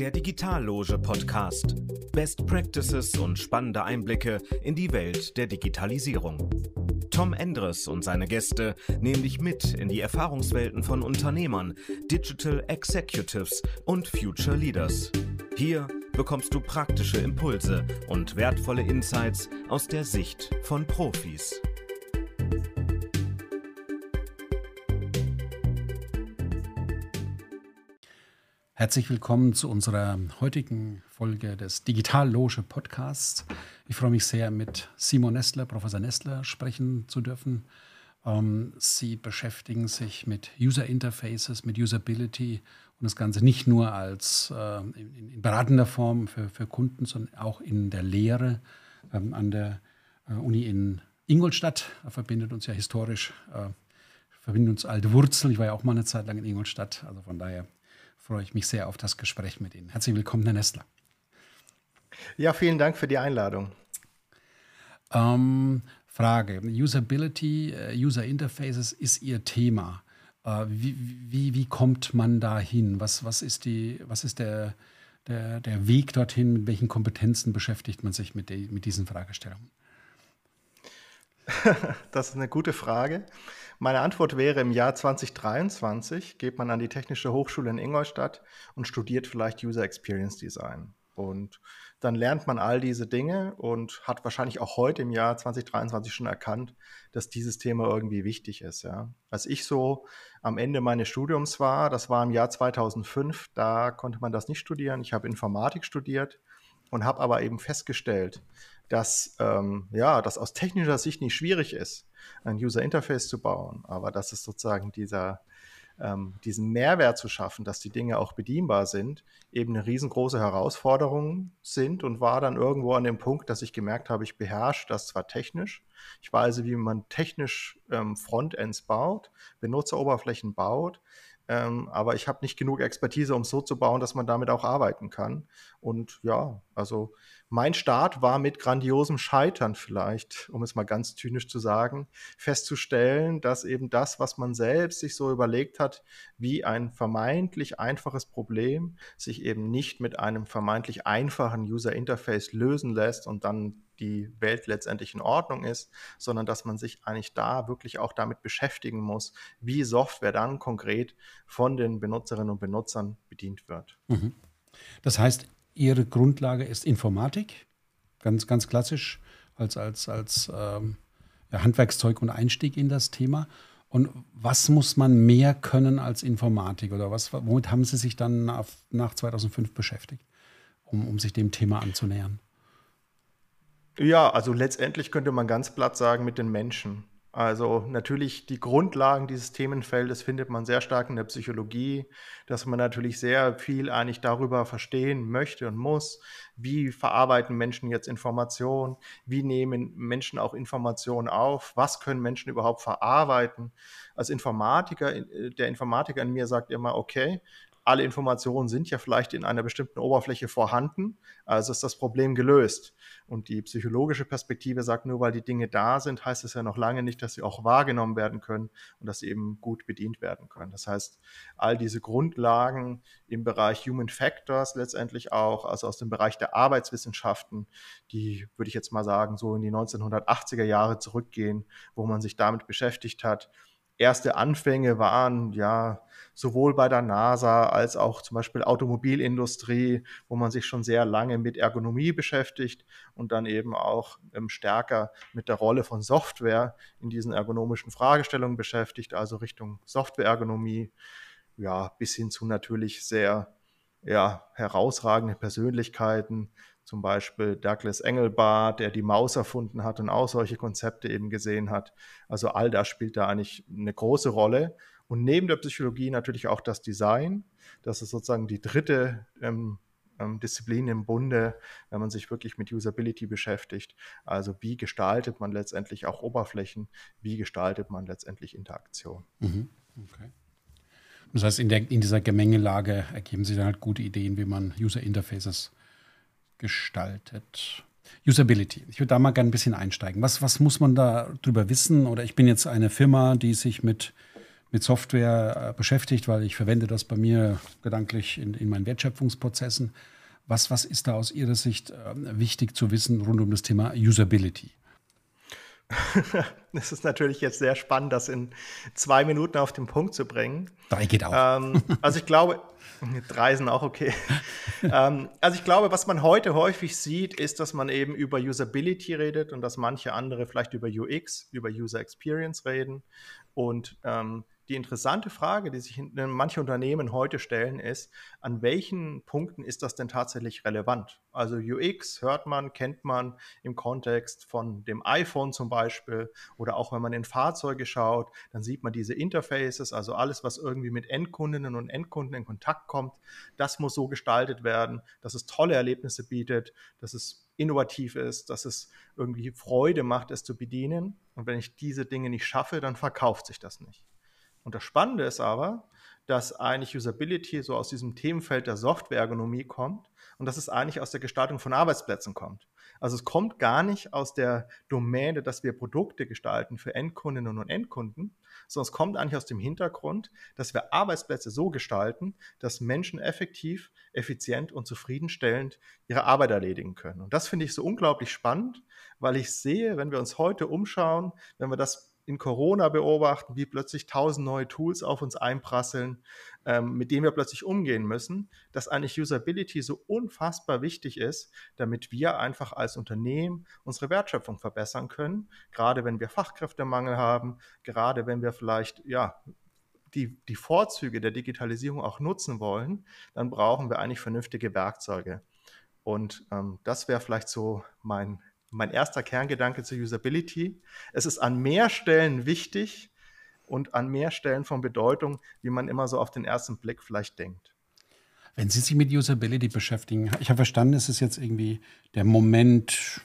Der DigitalLoge-Podcast. Best Practices und spannende Einblicke in die Welt der Digitalisierung. Tom Endres und seine Gäste nehmen dich mit in die Erfahrungswelten von Unternehmern, Digital Executives und Future Leaders. Hier bekommst du praktische Impulse und wertvolle Insights aus der Sicht von Profis. Herzlich willkommen zu unserer heutigen Folge des DigitalLoge Podcasts. Ich freue mich sehr, mit Simon Nestler, Professor Nestler, sprechen zu dürfen. Sie beschäftigen sich mit User Interfaces, mit Usability und das Ganze nicht nur als in beratender Form für Kunden, sondern auch in der Lehre an der Uni in Ingolstadt. Da verbindet uns ja historisch, verbinden uns alte Wurzeln. Ich war ja auch mal eine Zeit lang in Ingolstadt, also von daher freue ich mich sehr auf das Gespräch mit Ihnen. Herzlich willkommen, Herr Nestler. Ja, vielen Dank für die Einladung. Frage: Usability, User Interfaces ist Ihr Thema. Wie kommt man dahin? Was ist der Weg dorthin? Mit welchen Kompetenzen beschäftigt man sich mit diesen Fragestellungen? Das ist eine gute Frage. Meine Antwort wäre, im Jahr 2023 geht man an die Technische Hochschule in Ingolstadt und studiert vielleicht User Experience Design. Und dann lernt man all diese Dinge und hat wahrscheinlich auch heute im Jahr 2023 schon erkannt, dass dieses Thema irgendwie wichtig ist. Ja. Als ich so am Ende meines Studiums war, das war im Jahr 2005, da konnte man das nicht studieren. Ich habe Informatik studiert und habe aber eben festgestellt, dass das aus technischer Sicht nicht schwierig ist, ein User Interface zu bauen, aber dass es sozusagen diesen Mehrwert zu schaffen, dass die Dinge auch bedienbar sind, eben eine riesengroße Herausforderung sind, und war dann irgendwo an dem Punkt, dass ich gemerkt habe, ich beherrsche das zwar technisch, ich weiß, wie man technisch Frontends baut, Benutzeroberflächen baut, aber ich habe nicht genug Expertise, um es so zu bauen, dass man damit auch arbeiten kann. Und ja, also mein Start war mit grandiosem Scheitern vielleicht, um es mal ganz zynisch zu sagen, festzustellen, dass eben das, was man selbst sich so überlegt hat, wie ein vermeintlich einfaches Problem, sich eben nicht mit einem vermeintlich einfachen User Interface lösen lässt und dann die Welt letztendlich in Ordnung ist, sondern dass man sich eigentlich da wirklich auch damit beschäftigen muss, wie Software dann konkret von den Benutzerinnen und Benutzern bedient wird. Mhm. Das heißt, Ihre Grundlage ist Informatik, ganz klassisch, als Handwerkszeug und Einstieg in das Thema. Und was muss man mehr können als Informatik? Oder womit haben Sie sich dann nach 2005 beschäftigt, um sich dem Thema anzunähern? Ja, also letztendlich könnte man ganz platt sagen, mit den Menschen. Also natürlich die Grundlagen dieses Themenfeldes findet man sehr stark in der Psychologie, dass man natürlich sehr viel eigentlich darüber verstehen möchte und muss, wie verarbeiten Menschen jetzt Informationen, wie nehmen Menschen auch Informationen auf, was können Menschen überhaupt verarbeiten. Als Informatiker, der Informatiker in mir sagt immer, okay, alle Informationen sind ja vielleicht in einer bestimmten Oberfläche vorhanden, also ist das Problem gelöst. Und die psychologische Perspektive sagt, nur weil die Dinge da sind, heißt es ja noch lange nicht, dass sie auch wahrgenommen werden können und dass sie eben gut bedient werden können. Das heißt, all diese Grundlagen im Bereich Human Factors letztendlich auch, also aus dem Bereich der Arbeitswissenschaften, die, würde ich jetzt mal sagen, so in die 1980er Jahre zurückgehen, wo man sich damit beschäftigt hat. Erste Anfänge waren ja sowohl bei der NASA als auch zum Beispiel Automobilindustrie, wo man sich schon sehr lange mit Ergonomie beschäftigt und dann eben auch stärker mit der Rolle von Software in diesen ergonomischen Fragestellungen beschäftigt, also Richtung Softwareergonomie, ja, bis hin zu natürlich sehr herausragende Persönlichkeiten, zum Beispiel Douglas Engelbart, der die Maus erfunden hat und auch solche Konzepte eben gesehen hat. Also all das spielt da eigentlich eine große Rolle. Und neben der Psychologie natürlich auch das Design. Das ist sozusagen die dritte Disziplin im Bunde, wenn man sich wirklich mit Usability beschäftigt. Also wie gestaltet man letztendlich auch Oberflächen? Wie gestaltet man letztendlich Interaktion? Mhm. Okay. Das heißt, in dieser Gemengelage ergeben sich dann halt gute Ideen, wie man User Interfaces gestaltet. Usability. Ich würde da mal gerne ein bisschen einsteigen. Was muss man da drüber wissen? Oder ich bin jetzt eine Firma, die sich mit mit Software beschäftigt, weil ich verwende das bei mir gedanklich in meinen Wertschöpfungsprozessen. Was ist da aus Ihrer Sicht wichtig zu wissen rund um das Thema Usability? Das ist natürlich jetzt sehr spannend, das in 2 Minuten auf den Punkt zu bringen. 3 geht auch. Also ich glaube, 3 sind auch okay. Also ich glaube, was man heute häufig sieht, ist, dass man eben über Usability redet und dass manche andere vielleicht über UX, über User Experience reden. Und die interessante Frage, die sich manche Unternehmen heute stellen, ist, an welchen Punkten ist das denn tatsächlich relevant? Also UX hört man, kennt man im Kontext von dem iPhone zum Beispiel oder auch wenn man in Fahrzeuge schaut, dann sieht man diese Interfaces, also alles, was irgendwie mit Endkundinnen und Endkunden in Kontakt kommt, das muss so gestaltet werden, dass es tolle Erlebnisse bietet, dass es innovativ ist, dass es irgendwie Freude macht, es zu bedienen. Und wenn ich diese Dinge nicht schaffe, dann verkauft sich das nicht. Und das Spannende ist aber, dass eigentlich Usability so aus diesem Themenfeld der Softwareergonomie kommt und dass es eigentlich aus der Gestaltung von Arbeitsplätzen kommt. Also es kommt gar nicht aus der Domäne, dass wir Produkte gestalten für Endkundinnen und Endkunden, sondern es kommt eigentlich aus dem Hintergrund, dass wir Arbeitsplätze so gestalten, dass Menschen effektiv, effizient und zufriedenstellend ihre Arbeit erledigen können. Und das finde ich so unglaublich spannend, weil ich sehe, wenn wir uns heute umschauen, wenn wir das in Corona beobachten, wie plötzlich 1000 neue Tools auf uns einprasseln, mit denen wir plötzlich umgehen müssen, dass eigentlich Usability so unfassbar wichtig ist, damit wir einfach als Unternehmen unsere Wertschöpfung verbessern können, gerade wenn wir Fachkräftemangel haben, gerade wenn wir vielleicht die Vorzüge der Digitalisierung auch nutzen wollen, dann brauchen wir eigentlich vernünftige Werkzeuge. Und das wäre vielleicht so mein erster Kerngedanke zur Usability. Es ist an mehr Stellen wichtig und an mehr Stellen von Bedeutung, wie man immer so auf den ersten Blick vielleicht denkt. Wenn Sie sich mit Usability beschäftigen, ich habe verstanden, es ist jetzt irgendwie der Moment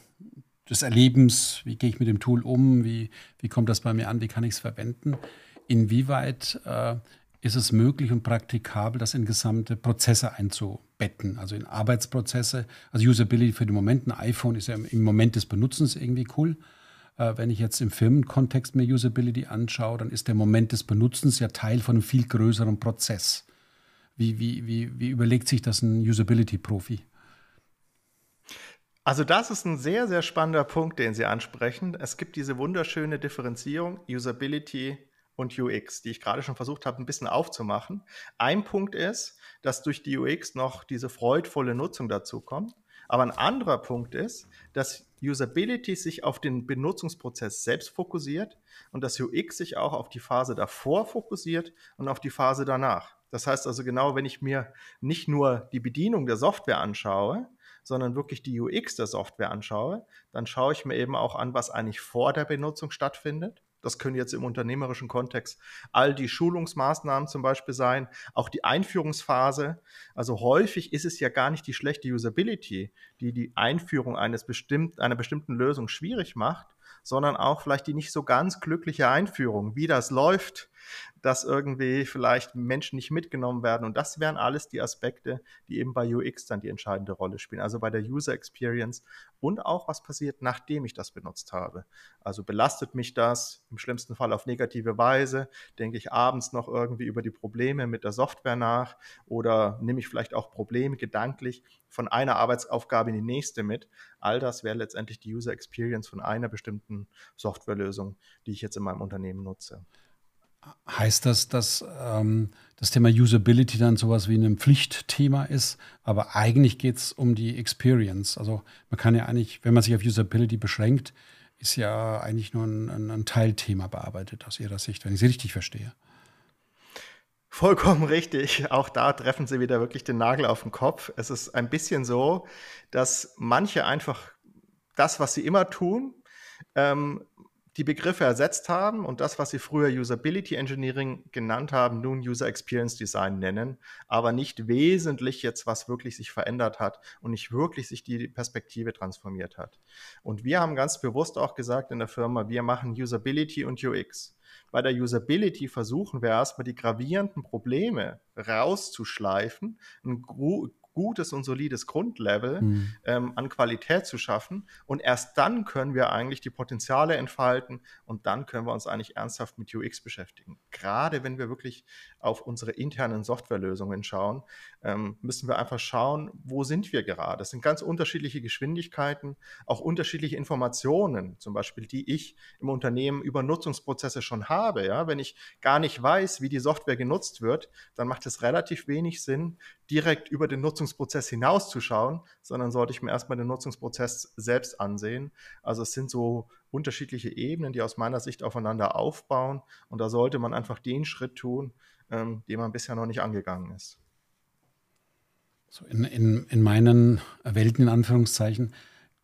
des Erlebens, wie gehe ich mit dem Tool um, wie kommt das bei mir an, wie kann ich es verwenden. Inwieweit ist es möglich und praktikabel, das in gesamte Prozesse einzubetten, also in Arbeitsprozesse. Also Usability für den Moment, ein iPhone ist ja im Moment des Benutzens irgendwie cool. Wenn ich jetzt im Firmenkontext mir Usability anschaue, dann ist der Moment des Benutzens ja Teil von einem viel größeren Prozess. Wie überlegt sich das ein Usability-Profi? Also das ist ein sehr, sehr spannender Punkt, den Sie ansprechen. Es gibt diese wunderschöne Differenzierung, Usability und UX, die ich gerade schon versucht habe, ein bisschen aufzumachen. Ein Punkt ist, dass durch die UX noch diese freudvolle Nutzung dazu kommt. Aber ein anderer Punkt ist, dass Usability sich auf den Benutzungsprozess selbst fokussiert und dass UX sich auch auf die Phase davor fokussiert und auf die Phase danach. Das heißt also genau, wenn ich mir nicht nur die Bedienung der Software anschaue, sondern wirklich die UX der Software anschaue, dann schaue ich mir eben auch an, was eigentlich vor der Benutzung stattfindet. Das können jetzt im unternehmerischen Kontext all die Schulungsmaßnahmen zum Beispiel sein, auch die Einführungsphase. Also häufig ist es ja gar nicht die schlechte Usability, die die Einführung einer bestimmten Lösung schwierig macht, sondern auch vielleicht die nicht so ganz glückliche Einführung, wie das läuft, dass irgendwie vielleicht Menschen nicht mitgenommen werden. Und das wären alles die Aspekte, die eben bei UX dann die entscheidende Rolle spielen, also bei der User Experience und auch, was passiert, nachdem ich das benutzt habe. Also belastet mich das im schlimmsten Fall auf negative Weise? Denke ich abends noch irgendwie über die Probleme mit der Software nach oder nehme ich vielleicht auch Probleme gedanklich von einer Arbeitsaufgabe in die nächste mit? All das wäre letztendlich die User Experience von einer bestimmten Softwarelösung, die ich jetzt in meinem Unternehmen nutze. Heißt das, dass das Thema Usability dann sowas wie ein Pflichtthema ist, aber eigentlich geht es um die Experience. Also man kann ja eigentlich, wenn man sich auf Usability beschränkt, ist ja eigentlich nur ein Teilthema bearbeitet aus Ihrer Sicht, wenn ich Sie richtig verstehe. Vollkommen richtig. Auch da treffen Sie wieder wirklich den Nagel auf den Kopf. Es ist ein bisschen so, dass manche einfach das, was sie immer tun, die Begriffe ersetzt haben und das, was sie früher Usability Engineering genannt haben, nun User Experience Design nennen, aber nicht wesentlich jetzt, was wirklich sich verändert hat und nicht wirklich sich die Perspektive transformiert hat. Und wir haben ganz bewusst auch gesagt in der Firma, wir machen Usability und UX. Bei der Usability versuchen wir erstmal die gravierenden Probleme rauszuschleifen, einen gutes und solides Grundlevel an Qualität zu schaffen. Und erst dann können wir eigentlich die Potenziale entfalten und dann können wir uns eigentlich ernsthaft mit UX beschäftigen. Gerade wenn wir wirklich auf unsere internen Softwarelösungen schauen, müssen wir einfach schauen, wo sind wir gerade. Das sind ganz unterschiedliche Geschwindigkeiten, auch unterschiedliche Informationen, zum Beispiel die ich im Unternehmen über Nutzungsprozesse schon habe. Ja? Wenn ich gar nicht weiß, wie die Software genutzt wird, dann macht es relativ wenig Sinn, direkt über den Nutzungsprozess hinauszuschauen, sondern sollte ich mir erstmal den Nutzungsprozess selbst ansehen. Also es sind so unterschiedliche Ebenen, die aus meiner Sicht aufeinander aufbauen und da sollte man einfach den Schritt tun, den man bisher noch nicht angegangen ist. So in meinen Welten, in Anführungszeichen,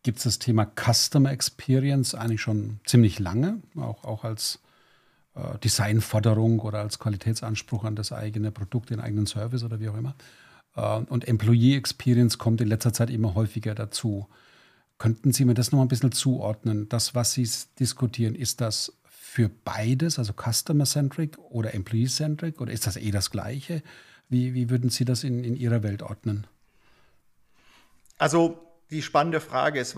gibt es das Thema Customer Experience eigentlich schon ziemlich lange, auch als Designforderung oder als Qualitätsanspruch an das eigene Produkt, den eigenen Service oder wie auch immer. Und Employee Experience kommt in letzter Zeit immer häufiger dazu. Könnten Sie mir das noch mal ein bisschen zuordnen? Das, was Sie diskutieren, ist das für beides, also Customer-Centric oder Employee-Centric, oder ist das das Gleiche? Wie würden Sie das in Ihrer Welt ordnen? Also die spannende Frage ist,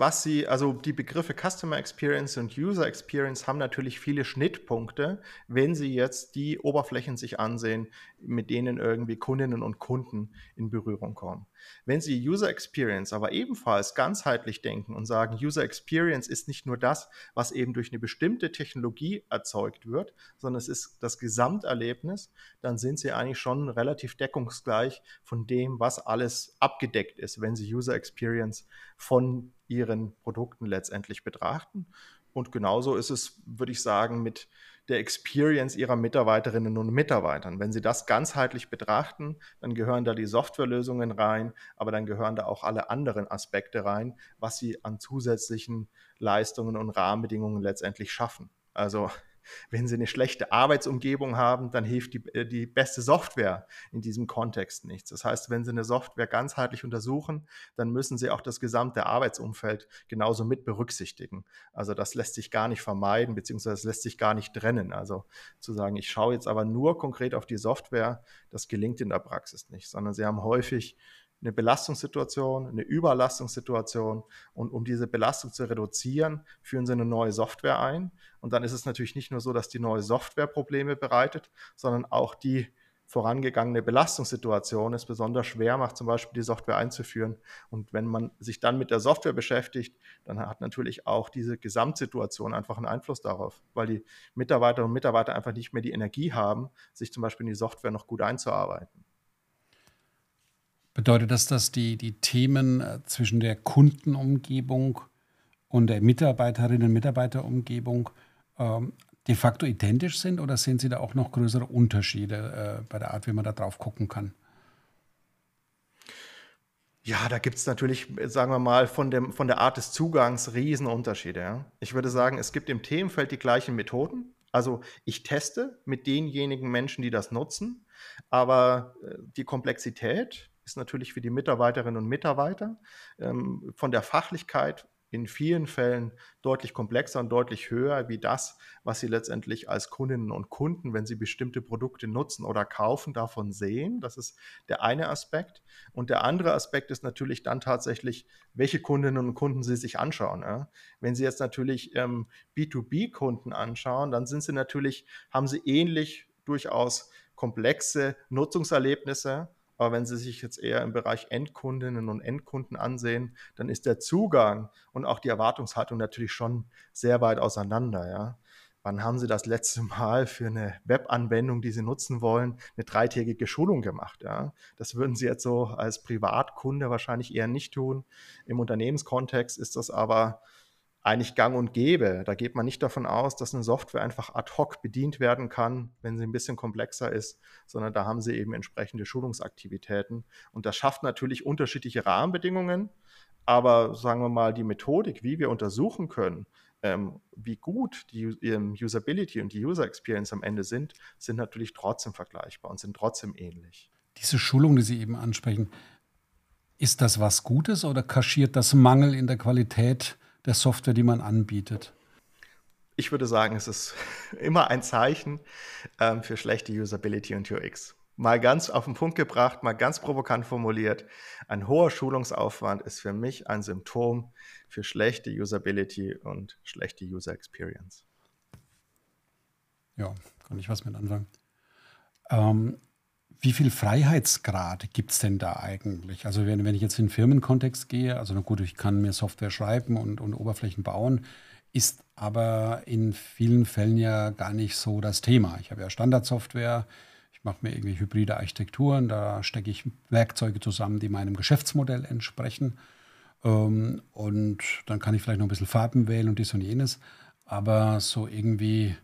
also die Begriffe Customer Experience und User Experience haben natürlich viele Schnittpunkte, wenn Sie jetzt die Oberflächen sich ansehen, mit denen irgendwie Kundinnen und Kunden in Berührung kommen. Wenn Sie User Experience aber ebenfalls ganzheitlich denken und sagen, User Experience ist nicht nur das, was eben durch eine bestimmte Technologie erzeugt wird, sondern es ist das Gesamterlebnis, dann sind Sie eigentlich schon relativ deckungsgleich von dem, was alles abgedeckt ist, wenn Sie User Experience von Ihren Produkten letztendlich betrachten. Und genauso ist es, würde ich sagen, mit der Experience Ihrer Mitarbeiterinnen und Mitarbeitern. Wenn Sie das ganzheitlich betrachten, dann gehören da die Softwarelösungen rein, aber dann gehören da auch alle anderen Aspekte rein, was Sie an zusätzlichen Leistungen und Rahmenbedingungen letztendlich schaffen. Also wenn Sie eine schlechte Arbeitsumgebung haben, dann hilft die beste Software in diesem Kontext nichts. Das heißt, wenn Sie eine Software ganzheitlich untersuchen, dann müssen Sie auch das gesamte Arbeitsumfeld genauso mit berücksichtigen. Also das lässt sich gar nicht vermeiden, beziehungsweise das lässt sich gar nicht trennen. Also zu sagen, ich schaue jetzt aber nur konkret auf die Software, das gelingt in der Praxis nicht, sondern Sie haben häufig eine Belastungssituation, eine Überlastungssituation und um diese Belastung zu reduzieren, führen Sie eine neue Software ein und dann ist es natürlich nicht nur so, dass die neue Software Probleme bereitet, sondern auch die vorangegangene Belastungssituation es besonders schwer macht, zum Beispiel die Software einzuführen und wenn man sich dann mit der Software beschäftigt, dann hat natürlich auch diese Gesamtsituation einfach einen Einfluss darauf, weil die Mitarbeiterinnen und Mitarbeiter einfach nicht mehr die Energie haben, sich zum Beispiel in die Software noch gut einzuarbeiten. Bedeutet das, dass die Themen zwischen der Kundenumgebung und der Mitarbeiterinnen- und Mitarbeiterumgebung de facto identisch sind oder sehen Sie da auch noch größere Unterschiede bei der Art, wie man da drauf gucken kann? Ja, da gibt es natürlich, sagen wir mal, von der Art des Zugangs Riesenunterschiede. Ja? Ich würde sagen, es gibt im Themenfeld die gleichen Methoden. Also ich teste mit denjenigen Menschen, die das nutzen, aber die Komplexität ist natürlich für die Mitarbeiterinnen und Mitarbeiter von der Fachlichkeit in vielen Fällen deutlich komplexer und deutlich höher wie das, was Sie letztendlich als Kundinnen und Kunden, wenn Sie bestimmte Produkte nutzen oder kaufen, davon sehen. Das ist der eine Aspekt. Und der andere Aspekt ist natürlich dann tatsächlich, welche Kundinnen und Kunden Sie sich anschauen. Ja? Wenn Sie jetzt natürlich B2B-Kunden anschauen, dann sind Sie natürlich, haben Sie ähnlich durchaus komplexe Nutzungserlebnisse. Aber wenn Sie sich jetzt eher im Bereich Endkundinnen und Endkunden ansehen, dann ist der Zugang und auch die Erwartungshaltung natürlich schon sehr weit auseinander. Ja? Wann haben Sie das letzte Mal für eine Webanwendung, die Sie nutzen wollen, eine 3-tägige Schulung gemacht? Ja? Das würden Sie jetzt so als Privatkunde wahrscheinlich eher nicht tun. Im Unternehmenskontext ist das aber eigentlich gang und gäbe. Da geht man nicht davon aus, dass eine Software einfach ad hoc bedient werden kann, wenn sie ein bisschen komplexer ist, sondern da haben sie eben entsprechende Schulungsaktivitäten. Und das schafft natürlich unterschiedliche Rahmenbedingungen, aber sagen wir mal, die Methodik, wie wir untersuchen können, wie gut die Usability und die User Experience am Ende sind natürlich trotzdem vergleichbar und sind trotzdem ähnlich. Diese Schulung, die Sie eben ansprechen, ist das was Gutes oder kaschiert das Mangel in der Qualität der Software, die man anbietet? Ich würde sagen, es ist immer ein Zeichen für schlechte Usability und UX. mal ganz auf den Punkt gebracht, mal ganz provokant formuliert, ein hoher Schulungsaufwand ist für mich ein Symptom für schlechte Usability und schlechte User Experience. Ja, kann ich was mit anfangen. Wie viel Freiheitsgrad gibt es denn da eigentlich? Also wenn ich jetzt in den Firmenkontext gehe, also na gut, ich kann mir Software schreiben und Oberflächen bauen, ist aber in vielen Fällen ja gar nicht so das Thema. Ich habe ja Standardsoftware, ich mache mir irgendwie hybride Architekturen, da stecke ich Werkzeuge zusammen, die meinem Geschäftsmodell entsprechen. Und dann kann ich vielleicht noch ein bisschen Farben wählen und dies und jenes. Aber so irgendwie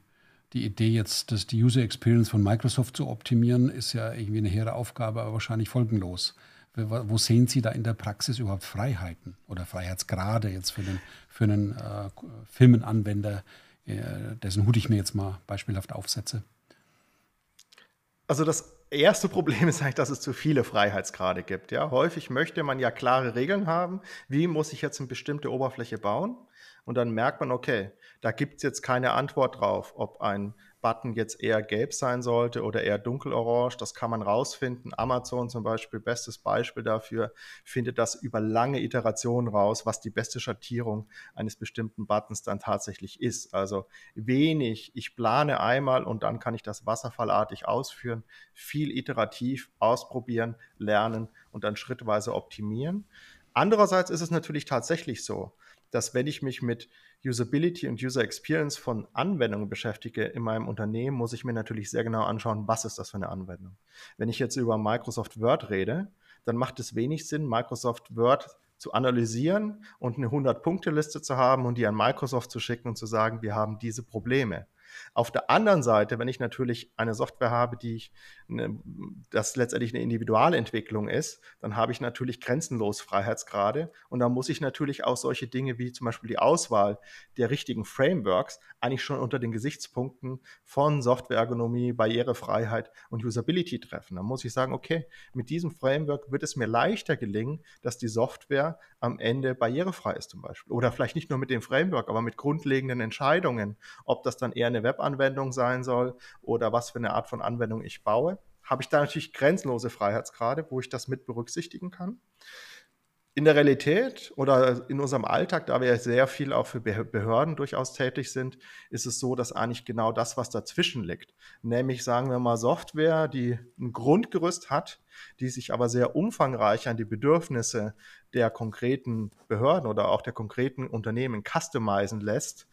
die Idee jetzt, dass die User Experience von Microsoft zu optimieren, ist ja irgendwie eine hehre Aufgabe, aber wahrscheinlich folgenlos. Wo sehen Sie da in der Praxis überhaupt Freiheiten oder Freiheitsgrade jetzt für einen Firmenanwender, dessen Hut ich mir jetzt mal beispielhaft aufsetze? Also das erste Problem ist eigentlich, dass es zu viele Freiheitsgrade gibt. Ja? Häufig möchte man ja klare Regeln haben, wie muss ich jetzt eine bestimmte Oberfläche bauen? Und dann merkt man, okay, da gibt es jetzt keine Antwort drauf, ob ein Button jetzt eher gelb sein sollte oder eher dunkelorange. Das kann man rausfinden. Amazon zum Beispiel, bestes Beispiel dafür, findet das über lange Iterationen raus, was die beste Schattierung eines bestimmten Buttons dann tatsächlich ist. Also wenig, ich plane einmal und dann kann ich das wasserfallartig ausführen, viel iterativ ausprobieren, lernen und dann schrittweise optimieren. Andererseits ist es natürlich tatsächlich so, dass wenn ich mich mit Usability und User Experience von Anwendungen beschäftige in meinem Unternehmen, muss ich mir natürlich sehr genau anschauen, was ist das für eine Anwendung. Wenn ich jetzt über Microsoft Word rede, dann macht es wenig Sinn, Microsoft Word zu analysieren und eine 100-Punkte-Liste zu haben und die an Microsoft zu schicken und zu sagen, wir haben diese Probleme. Auf der anderen Seite, wenn ich natürlich eine Software habe, das letztendlich eine Individualentwicklung ist, dann habe ich natürlich grenzenlos Freiheitsgrade und dann muss ich natürlich auch solche Dinge wie zum Beispiel die Auswahl der richtigen Frameworks eigentlich schon unter den Gesichtspunkten von Softwareergonomie, Barrierefreiheit und Usability treffen. Dann muss ich sagen, okay, mit diesem Framework wird es mir leichter gelingen, dass die Software am Ende barrierefrei ist zum Beispiel. Oder vielleicht nicht nur mit dem Framework, aber mit grundlegenden Entscheidungen, ob das dann eher eine Webanwendung sein soll oder was für eine Art von Anwendung ich baue, habe ich da natürlich grenzenlose Freiheitsgrade, wo ich das mit berücksichtigen kann. In der Realität oder in unserem Alltag, da wir ja sehr viel auch für Behörden durchaus tätig sind, ist es so, dass eigentlich genau das, was dazwischen liegt, nämlich sagen wir mal Software, die ein Grundgerüst hat, die sich aber sehr umfangreich an die Bedürfnisse der konkreten Behörden oder auch der konkreten Unternehmen customizen lässt,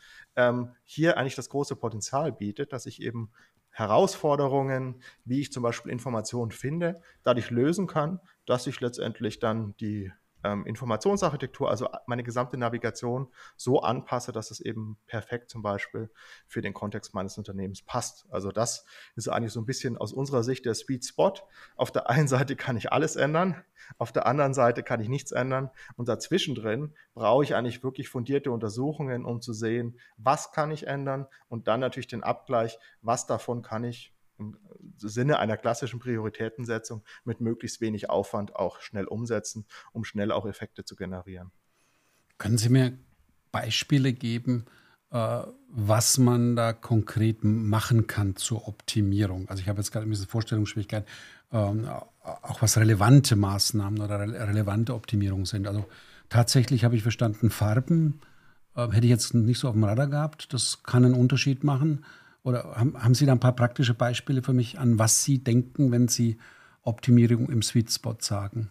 hier eigentlich das große Potenzial bietet, dass ich eben Herausforderungen, wie ich zum Beispiel Informationen finde, dadurch lösen kann, dass ich letztendlich dann die Informationsarchitektur, also meine gesamte Navigation so anpasse, dass es eben perfekt zum Beispiel für den Kontext meines Unternehmens passt. Also das ist eigentlich so ein bisschen aus unserer Sicht der Sweet Spot. Auf der einen Seite kann ich alles ändern, auf der anderen Seite kann ich nichts ändern und dazwischen drin brauche ich eigentlich wirklich fundierte Untersuchungen, um zu sehen, was kann ich ändern und dann natürlich den Abgleich, was davon kann ich im Sinne einer klassischen Prioritätensetzung mit möglichst wenig Aufwand auch schnell umsetzen, um schnell auch Effekte zu generieren. Können Sie mir Beispiele geben, was man da konkret machen kann zur Optimierung? Also ich habe jetzt gerade ein bisschen Vorstellungsschwierigkeit, auch was relevante Maßnahmen oder relevante Optimierungen sind. Also tatsächlich habe ich verstanden, Farben hätte ich jetzt nicht so auf dem Radar gehabt. Das kann einen Unterschied machen. Oder haben Sie da ein paar praktische Beispiele für mich, an was Sie denken, wenn Sie Optimierung im Sweet Spot sagen?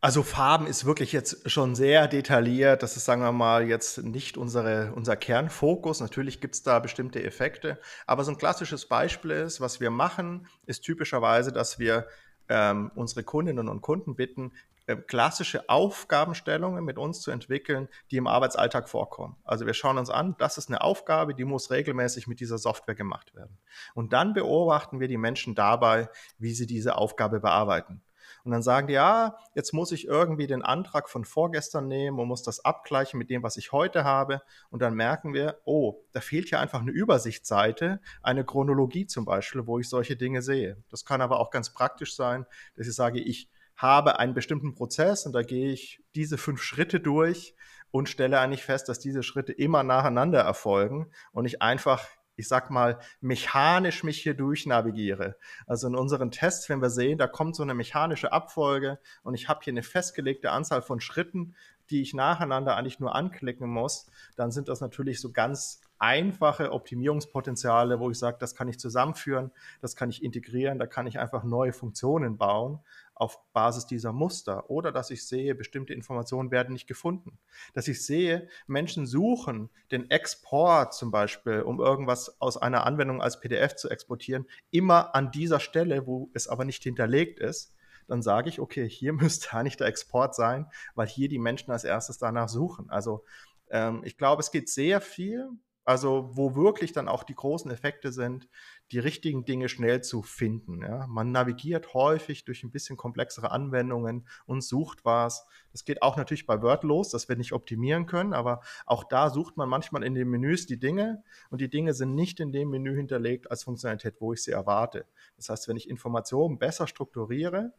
Also Farben ist wirklich jetzt schon sehr detailliert. Das ist, sagen wir mal, jetzt nicht unser Kernfokus. Natürlich gibt es da bestimmte Effekte. Aber so ein klassisches Beispiel ist, was wir machen, ist typischerweise, dass wir unsere Kundinnen und Kunden bitten, klassische Aufgabenstellungen mit uns zu entwickeln, die im Arbeitsalltag vorkommen. Also wir schauen uns an, das ist eine Aufgabe, die muss regelmäßig mit dieser Software gemacht werden. Und dann beobachten wir die Menschen dabei, wie sie diese Aufgabe bearbeiten. Und dann sagen die, ja, jetzt muss ich irgendwie den Antrag von vorgestern nehmen und muss das abgleichen mit dem, was ich heute habe. Und dann merken wir, oh, da fehlt ja einfach eine Übersichtsseite, eine Chronologie zum Beispiel, wo ich solche Dinge sehe. Das kann aber auch ganz praktisch sein, dass ich sage, ich habe einen bestimmten Prozess und da gehe ich diese 5 Schritte durch und stelle eigentlich fest, dass diese Schritte immer nacheinander erfolgen und ich einfach ich sag mal, mechanisch mich hier durchnavigiere. Also in unseren Tests, wenn wir sehen, da kommt so eine mechanische Abfolge und ich habe hier eine festgelegte Anzahl von Schritten, die ich nacheinander eigentlich nur anklicken muss, dann sind das natürlich so ganz einfache Optimierungspotenziale, wo ich sage, das kann ich zusammenführen, das kann ich integrieren, da kann ich einfach neue Funktionen bauen auf Basis dieser Muster. Oder dass ich sehe, bestimmte Informationen werden nicht gefunden. Dass ich sehe, Menschen suchen den Export zum Beispiel, um irgendwas aus einer Anwendung als PDF zu exportieren, immer an dieser Stelle, wo es aber nicht hinterlegt ist. Dann sage ich, okay, hier müsste eigentlich der Export sein, weil hier die Menschen als erstes danach suchen. Also ich glaube, es geht sehr viel, also wo wirklich dann auch die großen Effekte sind, die richtigen Dinge schnell zu finden. Ja? Man navigiert häufig durch ein bisschen komplexere Anwendungen und sucht was. Das geht auch natürlich bei Word los, dass wir nicht optimieren können, aber auch da sucht man manchmal in den Menüs die Dinge und die Dinge sind nicht in dem Menü hinterlegt als Funktionalität, wo ich sie erwarte. Das heißt, wenn ich Informationen besser strukturiere,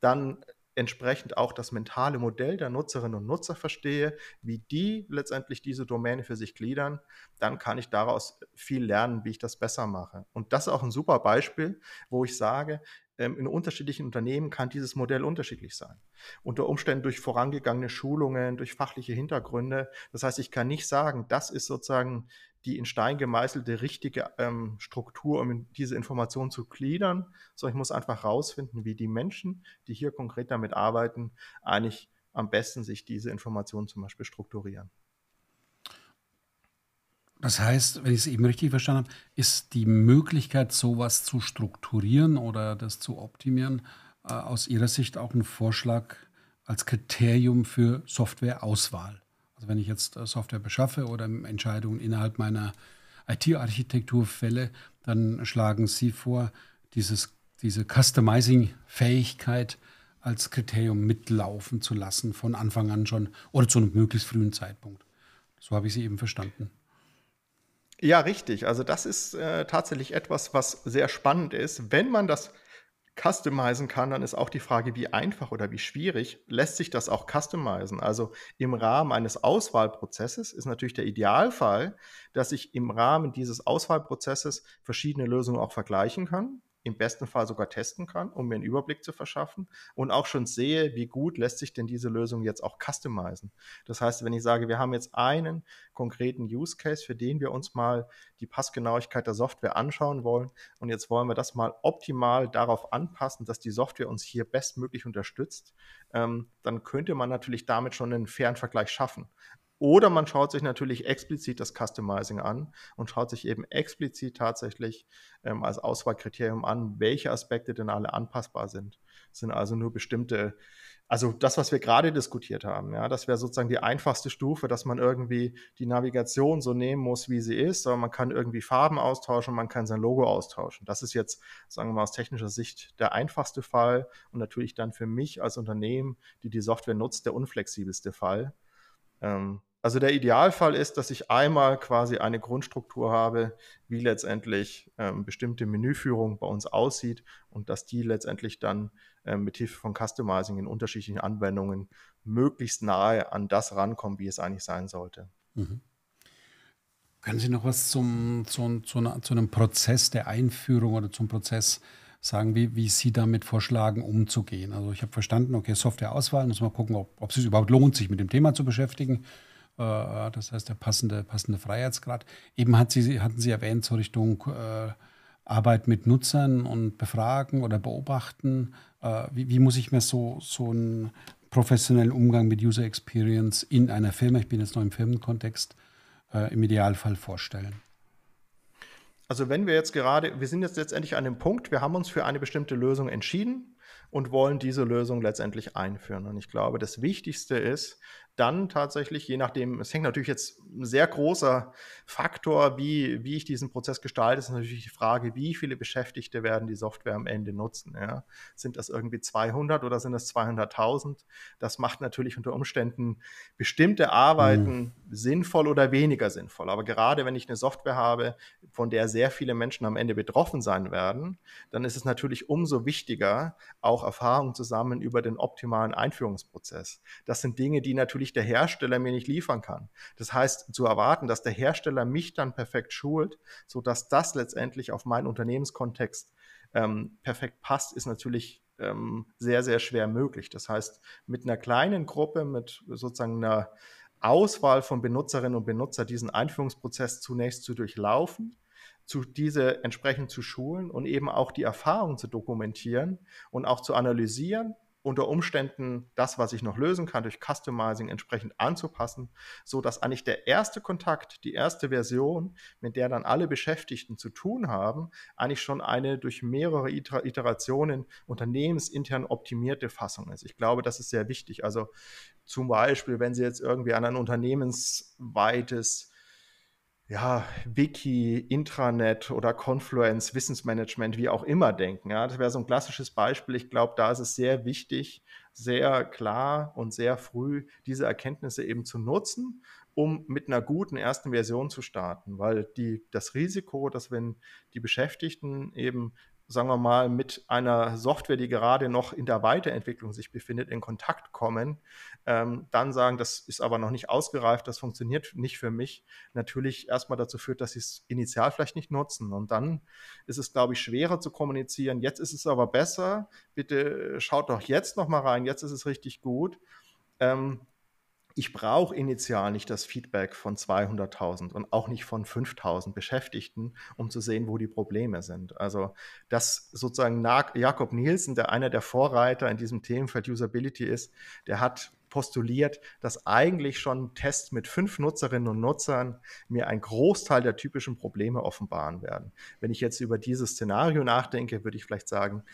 dann entsprechend auch das mentale Modell der Nutzerinnen und Nutzer verstehe, wie die letztendlich diese Domäne für sich gliedern, dann kann ich daraus viel lernen, wie ich das besser mache. Und das ist auch ein super Beispiel, wo ich sage, in unterschiedlichen Unternehmen kann dieses Modell unterschiedlich sein. Unter Umständen durch vorangegangene Schulungen, durch fachliche Hintergründe. Das heißt, ich kann nicht sagen, das ist sozusagen die in Stein gemeißelte richtige Struktur, um diese Informationen zu gliedern, sondern ich muss einfach rausfinden, wie die Menschen, die hier konkret damit arbeiten, eigentlich am besten sich diese Informationen zum Beispiel strukturieren. Das heißt, wenn ich es eben richtig verstanden habe, ist die Möglichkeit, sowas zu strukturieren oder das zu optimieren, aus Ihrer Sicht auch ein Vorschlag als Kriterium für Softwareauswahl. Also wenn ich jetzt Software beschaffe oder Entscheidungen innerhalb meiner IT-Architektur fälle, dann schlagen Sie vor, diese Customizing-Fähigkeit als Kriterium mitlaufen zu lassen, von Anfang an schon oder zu einem möglichst frühen Zeitpunkt. So habe ich Sie eben verstanden. Ja, richtig. Also das ist tatsächlich etwas, was sehr spannend ist. Wenn man das customizen kann, dann ist auch die Frage, wie einfach oder wie schwierig lässt sich das auch customizen. Also im Rahmen eines Auswahlprozesses ist natürlich der Idealfall, dass ich im Rahmen dieses Auswahlprozesses verschiedene Lösungen auch vergleichen kann, im besten Fall sogar testen kann, um mir einen Überblick zu verschaffen und auch schon sehe, wie gut lässt sich denn diese Lösung jetzt auch customizen. Das heißt, wenn ich sage, wir haben jetzt einen konkreten Use Case, für den wir uns mal die Passgenauigkeit der Software anschauen wollen. Und jetzt wollen wir das mal optimal darauf anpassen, dass die Software uns hier bestmöglich unterstützt. Dann könnte man natürlich damit schon einen fairen Vergleich schaffen. Oder man schaut sich natürlich explizit das Customizing an und schaut sich eben explizit tatsächlich als Auswahlkriterium an, welche Aspekte denn alle anpassbar sind. Es sind also nur bestimmte, also das, was wir gerade diskutiert haben, ja, das wäre sozusagen die einfachste Stufe, dass man irgendwie die Navigation so nehmen muss, wie sie ist, aber man kann irgendwie Farben austauschen, man kann sein Logo austauschen. Das ist jetzt, sagen wir mal, aus technischer Sicht der einfachste Fall und natürlich dann für mich als Unternehmen, die Software nutzt, der unflexibelste Fall. Also der Idealfall ist, dass ich einmal quasi eine Grundstruktur habe, wie letztendlich bestimmte Menüführung bei uns aussieht und dass die letztendlich dann mit Hilfe von Customizing in unterschiedlichen Anwendungen möglichst nahe an das rankommen, wie es eigentlich sein sollte. Mhm. Können Sie noch was zu einem Prozess der Einführung oder zum Prozess sagen, wie Sie damit vorschlagen, umzugehen? Also ich habe verstanden, okay, Softwareauswahl, muss man gucken, ob es sich überhaupt lohnt, sich mit dem Thema zu beschäftigen. Das heißt, der passende Freiheitsgrad. Eben hatten Sie erwähnt, so Richtung Arbeit mit Nutzern und Befragen oder Beobachten. Wie muss ich mir so einen professionellen Umgang mit User Experience in einer Firma, ich bin jetzt noch im Firmenkontext, im Idealfall vorstellen? Also wenn wir sind jetzt letztendlich an dem Punkt, wir haben uns für eine bestimmte Lösung entschieden und wollen diese Lösung letztendlich einführen. Und ich glaube, das Wichtigste ist dann tatsächlich, je nachdem, es hängt natürlich jetzt ein sehr großer Faktor, wie ich diesen Prozess gestalte, ist natürlich die Frage, wie viele Beschäftigte werden die Software am Ende nutzen. Ja? Sind das irgendwie 200 oder sind das 200.000? Das macht natürlich unter Umständen bestimmte Arbeiten sinnvoll oder weniger sinnvoll. Aber gerade wenn ich eine Software habe, von der sehr viele Menschen am Ende betroffen sein werden, dann ist es natürlich umso wichtiger, auch Erfahrungen zu sammeln über den optimalen Einführungsprozess. Das sind Dinge, die natürlich natürlich der Hersteller mir nicht liefern kann. Das heißt, zu erwarten, dass der Hersteller mich dann perfekt schult, sodass das letztendlich auf meinen Unternehmenskontext perfekt passt, ist natürlich sehr, sehr schwer möglich. Das heißt, mit einer kleinen Gruppe, mit sozusagen einer Auswahl von Benutzerinnen und Benutzern, diesen Einführungsprozess zunächst zu durchlaufen, diese entsprechend zu schulen und eben auch die Erfahrung zu dokumentieren und auch zu analysieren, unter Umständen das, was ich noch lösen kann, durch Customizing entsprechend anzupassen, sodass eigentlich der erste Kontakt, die erste Version, mit der dann alle Beschäftigten zu tun haben, eigentlich schon eine durch mehrere Iterationen unternehmensintern optimierte Fassung ist. Ich glaube, das ist sehr wichtig. Also zum Beispiel, wenn Sie jetzt irgendwie an ein unternehmensweites Wiki, Intranet oder Confluence, Wissensmanagement, wie auch immer denken. Ja, das wäre so ein klassisches Beispiel. Ich glaube, da ist es sehr wichtig, sehr klar und sehr früh diese Erkenntnisse eben zu nutzen, um mit einer guten ersten Version zu starten, weil das Risiko, dass wenn die Beschäftigten eben, sagen wir mal, mit einer Software, die gerade noch in der Weiterentwicklung sich befindet, in Kontakt kommen, dann sagen, das ist aber noch nicht ausgereift, das funktioniert nicht für mich, natürlich erstmal dazu führt, dass sie es initial vielleicht nicht nutzen. Und dann ist es, glaube ich, schwerer zu kommunizieren, jetzt ist es aber besser, bitte schaut doch jetzt nochmal rein, jetzt ist es richtig gut. Ich brauche initial nicht das Feedback von 200.000 und auch nicht von 5.000 Beschäftigten, um zu sehen, wo die Probleme sind. Also das sozusagen nach Jakob Nielsen, der einer der Vorreiter in diesem Themenfeld Usability ist, der hat postuliert, dass eigentlich schon Tests mit 5 Nutzerinnen und Nutzern mir einen Großteil der typischen Probleme offenbaren werden. Wenn ich jetzt über dieses Szenario nachdenke, würde ich vielleicht sagen,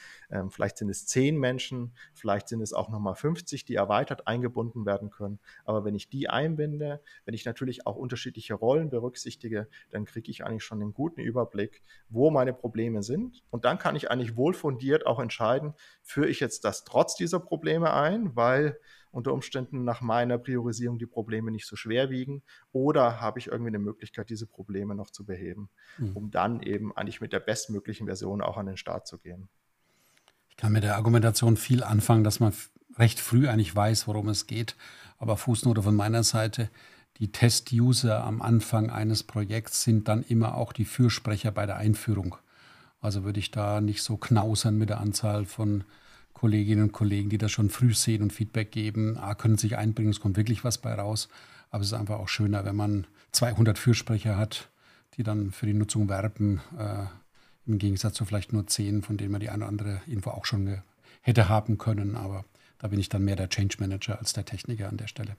vielleicht sind es 10 Menschen, vielleicht sind es auch nochmal 50, die erweitert eingebunden werden können. Aber wenn ich die einbinde, wenn ich natürlich auch unterschiedliche Rollen berücksichtige, dann kriege ich eigentlich schon einen guten Überblick, wo meine Probleme sind. Und dann kann ich eigentlich wohlfundiert auch entscheiden, führe ich jetzt das trotz dieser Probleme ein, weil unter Umständen nach meiner Priorisierung die Probleme nicht so schwer wiegen, oder habe ich irgendwie eine Möglichkeit, diese Probleme noch zu beheben, um dann eben eigentlich mit der bestmöglichen Version auch an den Start zu gehen. Ich kann mit der Argumentation viel anfangen, dass man recht früh eigentlich weiß, worum es geht. Aber Fußnote von meiner Seite, die Test-User am Anfang eines Projekts sind dann immer auch die Fürsprecher bei der Einführung. Also würde ich da nicht so knausern mit der Anzahl von Kolleginnen und Kollegen, die das schon früh sehen und Feedback geben, können sich einbringen, es kommt wirklich was bei raus. Aber es ist einfach auch schöner, wenn man 200 Fürsprecher hat, die dann für die Nutzung werben, im Gegensatz zu vielleicht nur 10, von denen man die eine oder andere Info auch schon hätte haben können. Aber da bin ich dann mehr der Change Manager als der Techniker an der Stelle.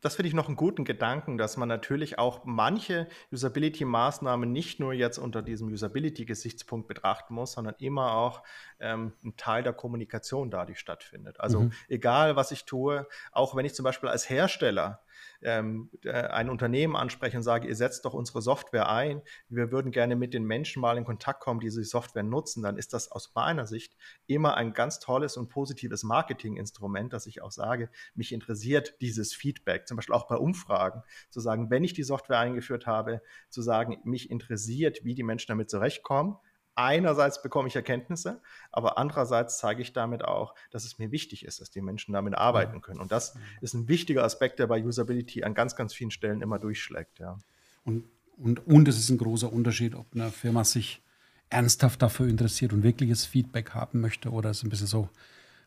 Das finde ich noch einen guten Gedanken, dass man natürlich auch manche Usability-Maßnahmen nicht nur jetzt unter diesem Usability-Gesichtspunkt betrachten muss, sondern immer auch ein Teil der Kommunikation dadurch stattfindet. Also egal, was ich tue, auch wenn ich zum Beispiel als Hersteller ein Unternehmen anspreche und sage, ihr setzt doch unsere Software ein, wir würden gerne mit den Menschen mal in Kontakt kommen, die diese Software nutzen, dann ist das aus meiner Sicht immer ein ganz tolles und positives Marketinginstrument, dass ich auch sage, mich interessiert dieses Feedback, zum Beispiel auch bei Umfragen, zu sagen, wenn ich die Software eingeführt habe, zu sagen, mich interessiert, wie die Menschen damit zurechtkommen. Einerseits bekomme ich Erkenntnisse, aber andererseits zeige ich damit auch, dass es mir wichtig ist, dass die Menschen damit arbeiten können. Und das ist ein wichtiger Aspekt, der bei Usability an ganz, ganz vielen Stellen immer durchschlägt. Ja. Und es ist ein großer Unterschied, ob eine Firma sich ernsthaft dafür interessiert und wirkliches Feedback haben möchte oder es ein bisschen so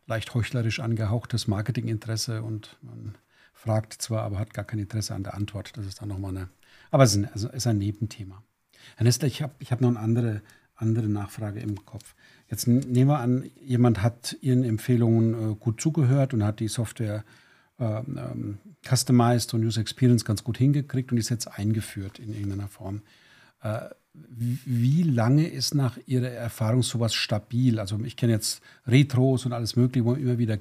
leicht heuchlerisch angehauchtes Marketinginteresse und man fragt zwar, aber hat gar kein Interesse an der Antwort. Das ist dann nochmal eine, aber es ist ein Nebenthema. Herr Nestler, ich habe noch eine andere Nachfrage im Kopf. Jetzt nehmen wir an, jemand hat Ihren Empfehlungen gut zugehört und hat die Software customized und User Experience ganz gut hingekriegt und ist jetzt eingeführt in irgendeiner Form. Wie lange ist nach Ihrer Erfahrung sowas stabil? Also ich kenne jetzt Retros und alles Mögliche, wo man immer wieder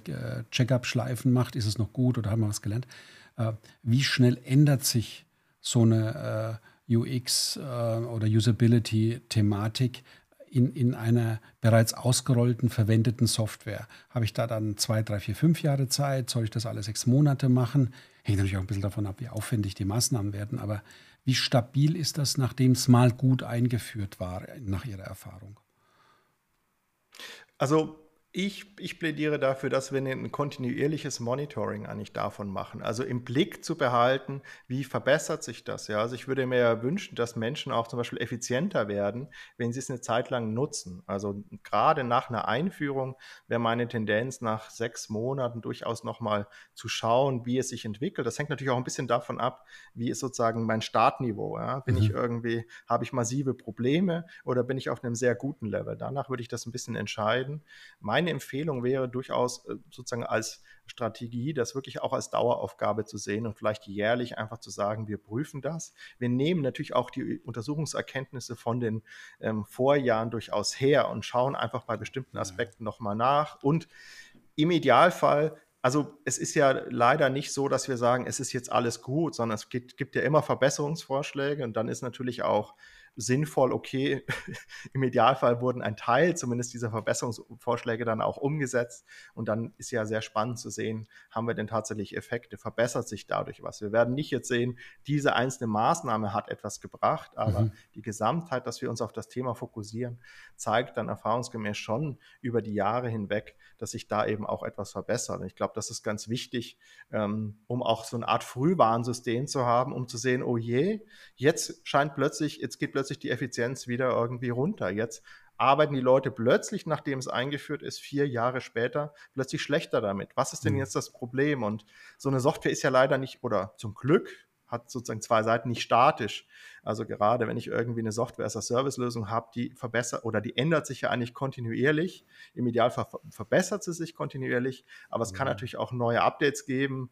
Check-up-Schleifen macht. Ist es noch gut oder haben wir was gelernt? Wie schnell ändert sich so eine UX oder Usability-Thematik in einer bereits ausgerollten, verwendeten Software? Habe ich da dann 2, 3, 4, 5 Jahre Zeit? Soll ich das alle 6 Monate machen? Hängt natürlich auch ein bisschen davon ab, wie aufwendig die Maßnahmen werden. Aber wie stabil ist das, nachdem es mal gut eingeführt war, nach Ihrer Erfahrung? Also Ich plädiere dafür, dass wir ein kontinuierliches Monitoring eigentlich davon machen. Also im Blick zu behalten, wie verbessert sich das? Ja? Also ich würde mir ja wünschen, dass Menschen auch zum Beispiel effizienter werden, wenn sie es eine Zeit lang nutzen. Also gerade nach einer Einführung wäre meine Tendenz, nach 6 Monaten durchaus nochmal zu schauen, wie es sich entwickelt. Das hängt natürlich auch ein bisschen davon ab, wie ist sozusagen mein Startniveau. Ja? Bin ich irgendwie, habe ich massive Probleme oder bin ich auf einem sehr guten Level? Danach würde ich das ein bisschen entscheiden. Meine Empfehlung wäre durchaus sozusagen als Strategie, das wirklich auch als Daueraufgabe zu sehen und vielleicht jährlich einfach zu sagen, wir prüfen das. Wir nehmen natürlich auch die Untersuchungserkenntnisse von den Vorjahren durchaus her und schauen einfach bei bestimmten Aspekten nochmal nach. Und im Idealfall, also es ist ja leider nicht so, dass wir sagen, es ist jetzt alles gut, sondern es gibt ja immer Verbesserungsvorschläge und dann ist natürlich auch sinnvoll, okay, im Idealfall wurden ein Teil zumindest dieser Verbesserungsvorschläge dann auch umgesetzt und dann ist ja sehr spannend zu sehen, haben wir denn tatsächlich Effekte, verbessert sich dadurch was? Wir werden nicht jetzt sehen, diese einzelne Maßnahme hat etwas gebracht, aber die Gesamtheit, dass wir uns auf das Thema fokussieren, zeigt dann erfahrungsgemäß schon über die Jahre hinweg, dass sich da eben auch etwas verbessert. Und ich glaube, das ist ganz wichtig, um auch so eine Art Frühwarnsystem zu haben, um zu sehen, oh je, jetzt geht plötzlich die Effizienz wieder irgendwie runter. Jetzt arbeiten die Leute plötzlich, nachdem es eingeführt ist, 4 Jahre später, plötzlich schlechter damit. Was ist denn jetzt das Problem? Und so eine Software ist ja leider nicht, oder zum Glück hat sozusagen 2 Seiten, nicht statisch. Also gerade wenn ich irgendwie eine Software-as-a-Service-Lösung habe, die verbessert oder die ändert sich ja eigentlich kontinuierlich. Im Idealfall verbessert sie sich kontinuierlich, aber es kann natürlich auch neue Updates geben,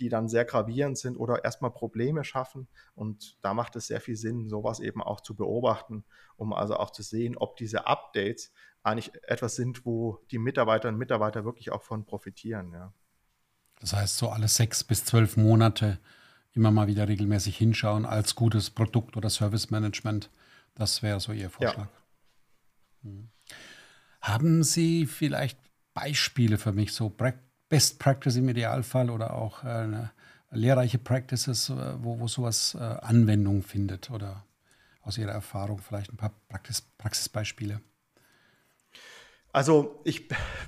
die dann sehr gravierend sind oder erstmal Probleme schaffen. Und da macht es sehr viel Sinn, sowas eben auch zu beobachten, um also auch zu sehen, ob diese Updates eigentlich etwas sind, wo die Mitarbeiterinnen und Mitarbeiter wirklich auch von profitieren. Ja. Das heißt, so alle 6 bis 12 Monate immer mal wieder regelmäßig hinschauen als gutes Produkt- oder Service-Management. Das wäre so Ihr Vorschlag. Ja. Haben Sie vielleicht Beispiele für mich, so Best Practice im Idealfall oder auch lehrreiche Practices, wo sowas Anwendung findet oder aus Ihrer Erfahrung vielleicht ein paar Praxisbeispiele? Also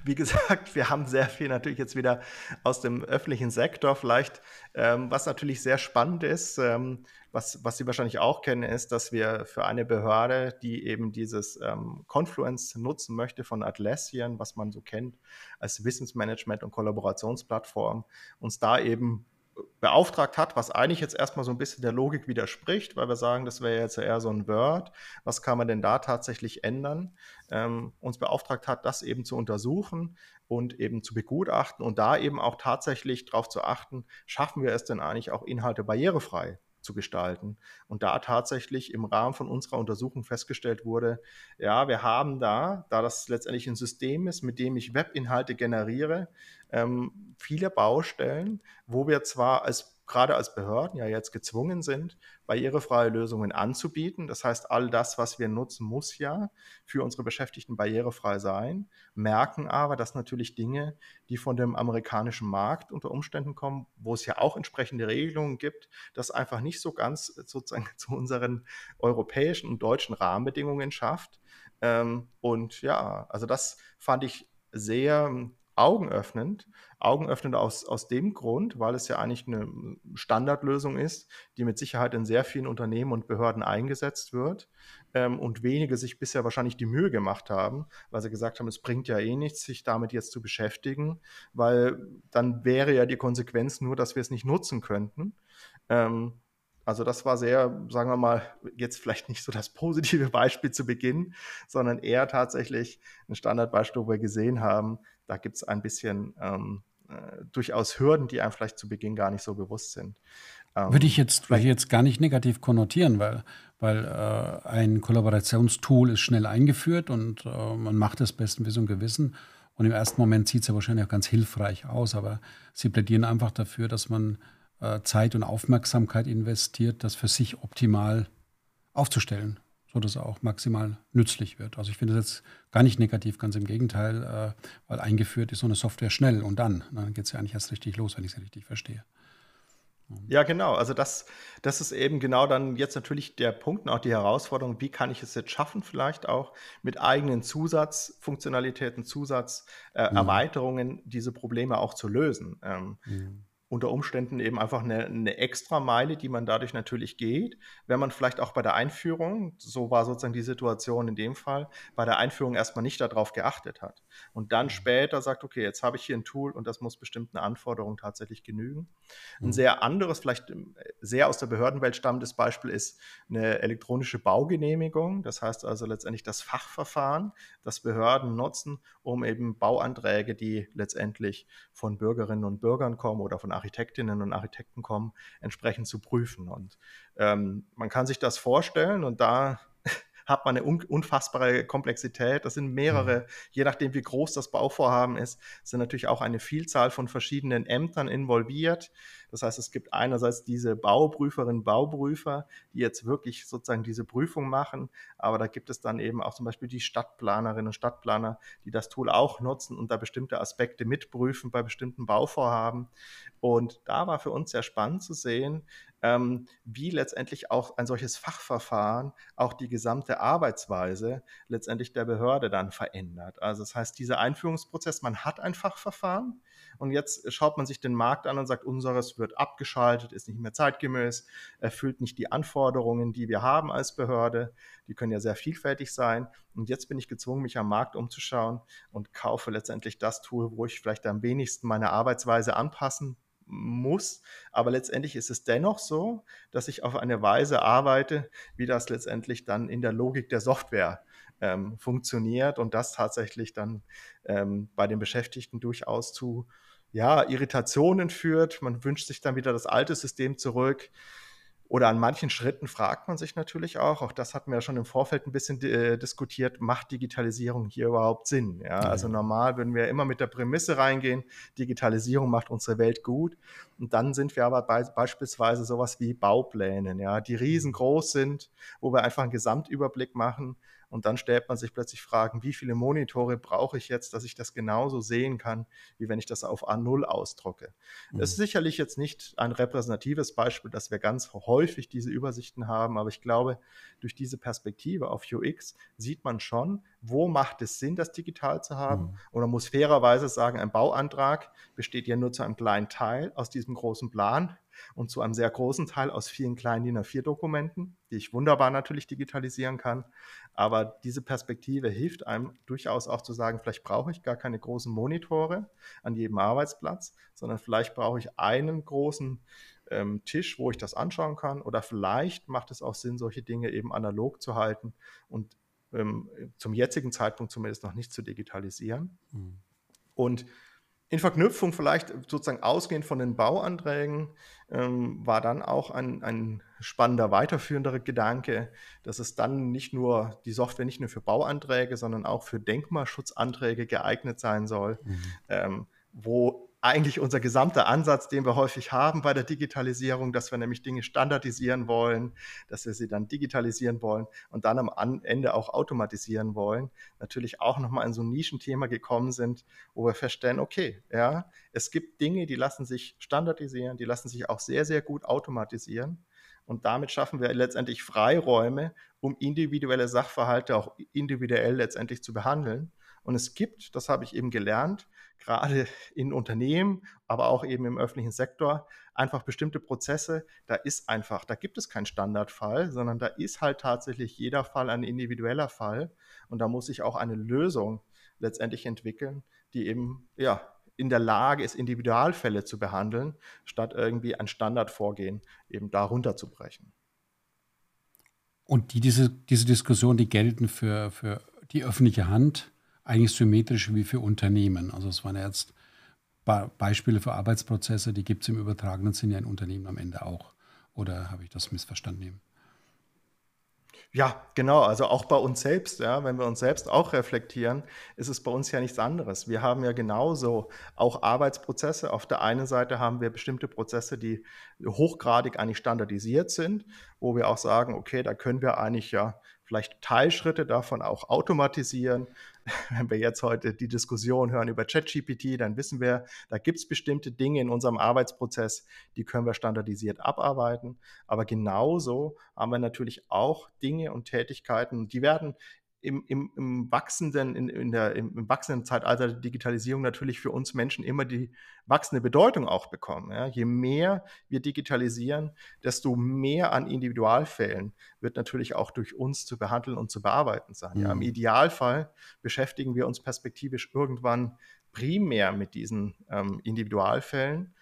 wie gesagt, wir haben sehr viel natürlich jetzt wieder aus dem öffentlichen Sektor vielleicht, was natürlich sehr spannend ist, was Sie wahrscheinlich auch kennen, ist, dass wir für eine Behörde, die eben dieses Confluence nutzen möchte von Atlassian, was man so kennt als Wissensmanagement- und Kollaborationsplattform, uns da eben beauftragt hat, was eigentlich jetzt erstmal so ein bisschen der Logik widerspricht, weil wir sagen, das wäre jetzt eher so ein Word, was kann man denn da tatsächlich ändern, uns beauftragt hat, das eben zu untersuchen und eben zu begutachten und da eben auch tatsächlich darauf zu achten, schaffen wir es denn eigentlich auch Inhalte barrierefrei zu gestalten. Und da tatsächlich im Rahmen von unserer Untersuchung festgestellt wurde, ja, wir haben da das letztendlich ein System ist, mit dem ich Webinhalte generiere, viele Baustellen, wo wir zwar gerade als Behörden ja jetzt gezwungen sind, barrierefreie Lösungen anzubieten. Das heißt, all das, was wir nutzen, muss ja für unsere Beschäftigten barrierefrei sein, merken aber, dass natürlich Dinge, die von dem amerikanischen Markt unter Umständen kommen, wo es ja auch entsprechende Regelungen gibt, das einfach nicht so ganz sozusagen zu unseren europäischen und deutschen Rahmenbedingungen schafft. Und ja, also das fand ich sehr augenöffnend aus dem Grund, weil es ja eigentlich eine Standardlösung ist, die mit Sicherheit in sehr vielen Unternehmen und Behörden eingesetzt wird und wenige sich bisher wahrscheinlich die Mühe gemacht haben, weil sie gesagt haben, es bringt ja eh nichts, sich damit jetzt zu beschäftigen, weil dann wäre ja die Konsequenz nur, dass wir es nicht nutzen könnten. Also das war sehr, sagen wir mal, jetzt vielleicht nicht so das positive Beispiel zu Beginn, sondern eher tatsächlich ein Standardbeispiel, wo wir gesehen haben, da gibt es ein bisschen durchaus Hürden, die einem vielleicht zu Beginn gar nicht so bewusst sind. Würde ich jetzt gar nicht negativ konnotieren, weil ein Kollaborationstool ist schnell eingeführt und man macht das besten Wissen und Gewissen. Und im ersten Moment sieht es ja wahrscheinlich auch ganz hilfreich aus, aber Sie plädieren einfach dafür, dass man Zeit und Aufmerksamkeit investiert, das für sich optimal aufzustellen, sodass er auch maximal nützlich wird. Also ich finde das jetzt gar nicht negativ, ganz im Gegenteil, weil eingeführt ist so eine Software schnell und dann geht es ja eigentlich erst richtig los, wenn ich es richtig verstehe. Ja, genau. Also das ist eben genau dann jetzt natürlich der Punkt und auch die Herausforderung, wie kann ich es jetzt schaffen, vielleicht auch mit eigenen Zusatzfunktionalitäten, Erweiterungen diese Probleme auch zu lösen. Unter Umständen eben einfach eine extra Meile, die man dadurch natürlich geht, wenn man vielleicht auch bei der Einführung, so war sozusagen die Situation in dem Fall, bei der Einführung erstmal nicht darauf geachtet hat und dann später sagt, okay, jetzt habe ich hier ein Tool und das muss bestimmten Anforderungen tatsächlich genügen. Ein sehr anderes, vielleicht sehr aus der Behördenwelt stammendes Beispiel ist eine elektronische Baugenehmigung, das heißt also letztendlich das Fachverfahren, das Behörden nutzen, um eben Bauanträge, die letztendlich von Bürgerinnen und Bürgern kommen oder von Architektinnen und Architekten kommen, entsprechend zu prüfen. Und man kann sich das vorstellen und da hat man eine unfassbare Komplexität. Das sind mehrere, je nachdem wie groß das Bauvorhaben ist, sind natürlich auch eine Vielzahl von verschiedenen Ämtern involviert. Das heißt, es gibt einerseits diese Bauprüferinnen und Bauprüfer, die jetzt wirklich sozusagen diese Prüfung machen, aber da gibt es dann eben auch zum Beispiel die Stadtplanerinnen und Stadtplaner, die das Tool auch nutzen und da bestimmte Aspekte mitprüfen bei bestimmten Bauvorhaben. Und da war für uns sehr spannend zu sehen, wie letztendlich auch ein solches Fachverfahren auch die gesamte Arbeitsweise letztendlich der Behörde dann verändert. Also das heißt, dieser Einführungsprozess, man hat ein Fachverfahren und jetzt schaut man sich den Markt an und sagt, unseres wird abgeschaltet, ist nicht mehr zeitgemäß, erfüllt nicht die Anforderungen, die wir haben als Behörde. Die können ja sehr vielfältig sein. Und jetzt bin ich gezwungen, mich am Markt umzuschauen und kaufe letztendlich das Tool, wo ich vielleicht am wenigsten meine Arbeitsweise anpassen muss, aber letztendlich ist es dennoch so, dass ich auf eine Weise arbeite, wie das letztendlich dann in der Logik der Software funktioniert und das tatsächlich dann bei den Beschäftigten durchaus zu Irritationen führt. Man wünscht sich dann wieder das alte System zurück. Oder an manchen Schritten fragt man sich natürlich auch das hatten wir ja schon im Vorfeld ein bisschen diskutiert, macht Digitalisierung hier überhaupt Sinn? Ja? Also normal würden wir immer mit der Prämisse reingehen, Digitalisierung macht unsere Welt gut. Und dann sind wir aber beispielsweise sowas wie Bauplänen, die riesengroß sind, wo wir einfach einen Gesamtüberblick machen. Und dann stellt man sich plötzlich Fragen, wie viele Monitore brauche ich jetzt, dass ich das genauso sehen kann, wie wenn ich das auf A0 ausdrucke. Das ist sicherlich jetzt nicht ein repräsentatives Beispiel, dass wir ganz häufig diese Übersichten haben, aber ich glaube, durch diese Perspektive auf UX sieht man schon, wo macht es Sinn, das digital zu haben? Und man muss fairerweise sagen, ein Bauantrag besteht ja nur zu einem kleinen Teil aus diesem großen Plan und zu einem sehr großen Teil aus vielen kleinen DIN A4-Dokumenten, die ich wunderbar natürlich digitalisieren kann. Aber diese Perspektive hilft einem durchaus auch zu sagen, vielleicht brauche ich gar keine großen Monitore an jedem Arbeitsplatz, sondern vielleicht brauche ich einen großen Tisch, wo ich das anschauen kann. Oder vielleicht macht es auch Sinn, solche Dinge eben analog zu halten und zum jetzigen Zeitpunkt zumindest noch nicht zu digitalisieren. Und in Verknüpfung vielleicht sozusagen ausgehend von den Bauanträgen war dann auch ein spannender, weiterführender Gedanke, dass es dann die Software nicht nur für Bauanträge, sondern auch für Denkmalschutzanträge geeignet sein soll, wo eigentlich unser gesamter Ansatz, den wir häufig haben bei der Digitalisierung, dass wir nämlich Dinge standardisieren wollen, dass wir sie dann digitalisieren wollen und dann am Ende auch automatisieren wollen, natürlich auch nochmal in so ein Nischenthema gekommen sind, wo wir feststellen, okay, es gibt Dinge, die lassen sich standardisieren, die lassen sich auch sehr, sehr gut automatisieren. Und damit schaffen wir letztendlich Freiräume, um individuelle Sachverhalte auch individuell letztendlich zu behandeln. Und es gibt, das habe ich eben gelernt, gerade in Unternehmen, aber auch eben im öffentlichen Sektor, einfach bestimmte Prozesse, da gibt es keinen Standardfall, sondern da ist halt tatsächlich jeder Fall ein individueller Fall und da muss sich auch eine Lösung letztendlich entwickeln, die eben in der Lage ist, Individualfälle zu behandeln, statt irgendwie ein Standardvorgehen eben da runterzubrechen. Und diese Diskussion, die gelten für die öffentliche Hand, eigentlich symmetrisch wie für Unternehmen. Also es waren jetzt Beispiele für Arbeitsprozesse, die gibt es im übertragenen Sinne ja in Unternehmen am Ende auch. Oder habe ich das missverstanden? Ja, genau. Also auch bei uns selbst, wenn wir uns selbst auch reflektieren, ist es bei uns ja nichts anderes. Wir haben ja genauso auch Arbeitsprozesse. Auf der einen Seite haben wir bestimmte Prozesse, die hochgradig eigentlich standardisiert sind, wo wir auch sagen, okay, da können wir eigentlich vielleicht Teilschritte davon auch automatisieren, wenn wir jetzt heute die Diskussion hören über ChatGPT, dann wissen wir, da gibt es bestimmte Dinge in unserem Arbeitsprozess, die können wir standardisiert abarbeiten. Aber genauso haben wir natürlich auch Dinge und Tätigkeiten, die werden im wachsenden Zeitalter der Digitalisierung natürlich für uns Menschen immer die wachsende Bedeutung auch bekommen. Ja? Je mehr wir digitalisieren, desto mehr an Individualfällen wird natürlich auch durch uns zu behandeln und zu bearbeiten sein. Ja? Im Idealfall beschäftigen wir uns perspektivisch irgendwann primär mit diesen Individualfällen,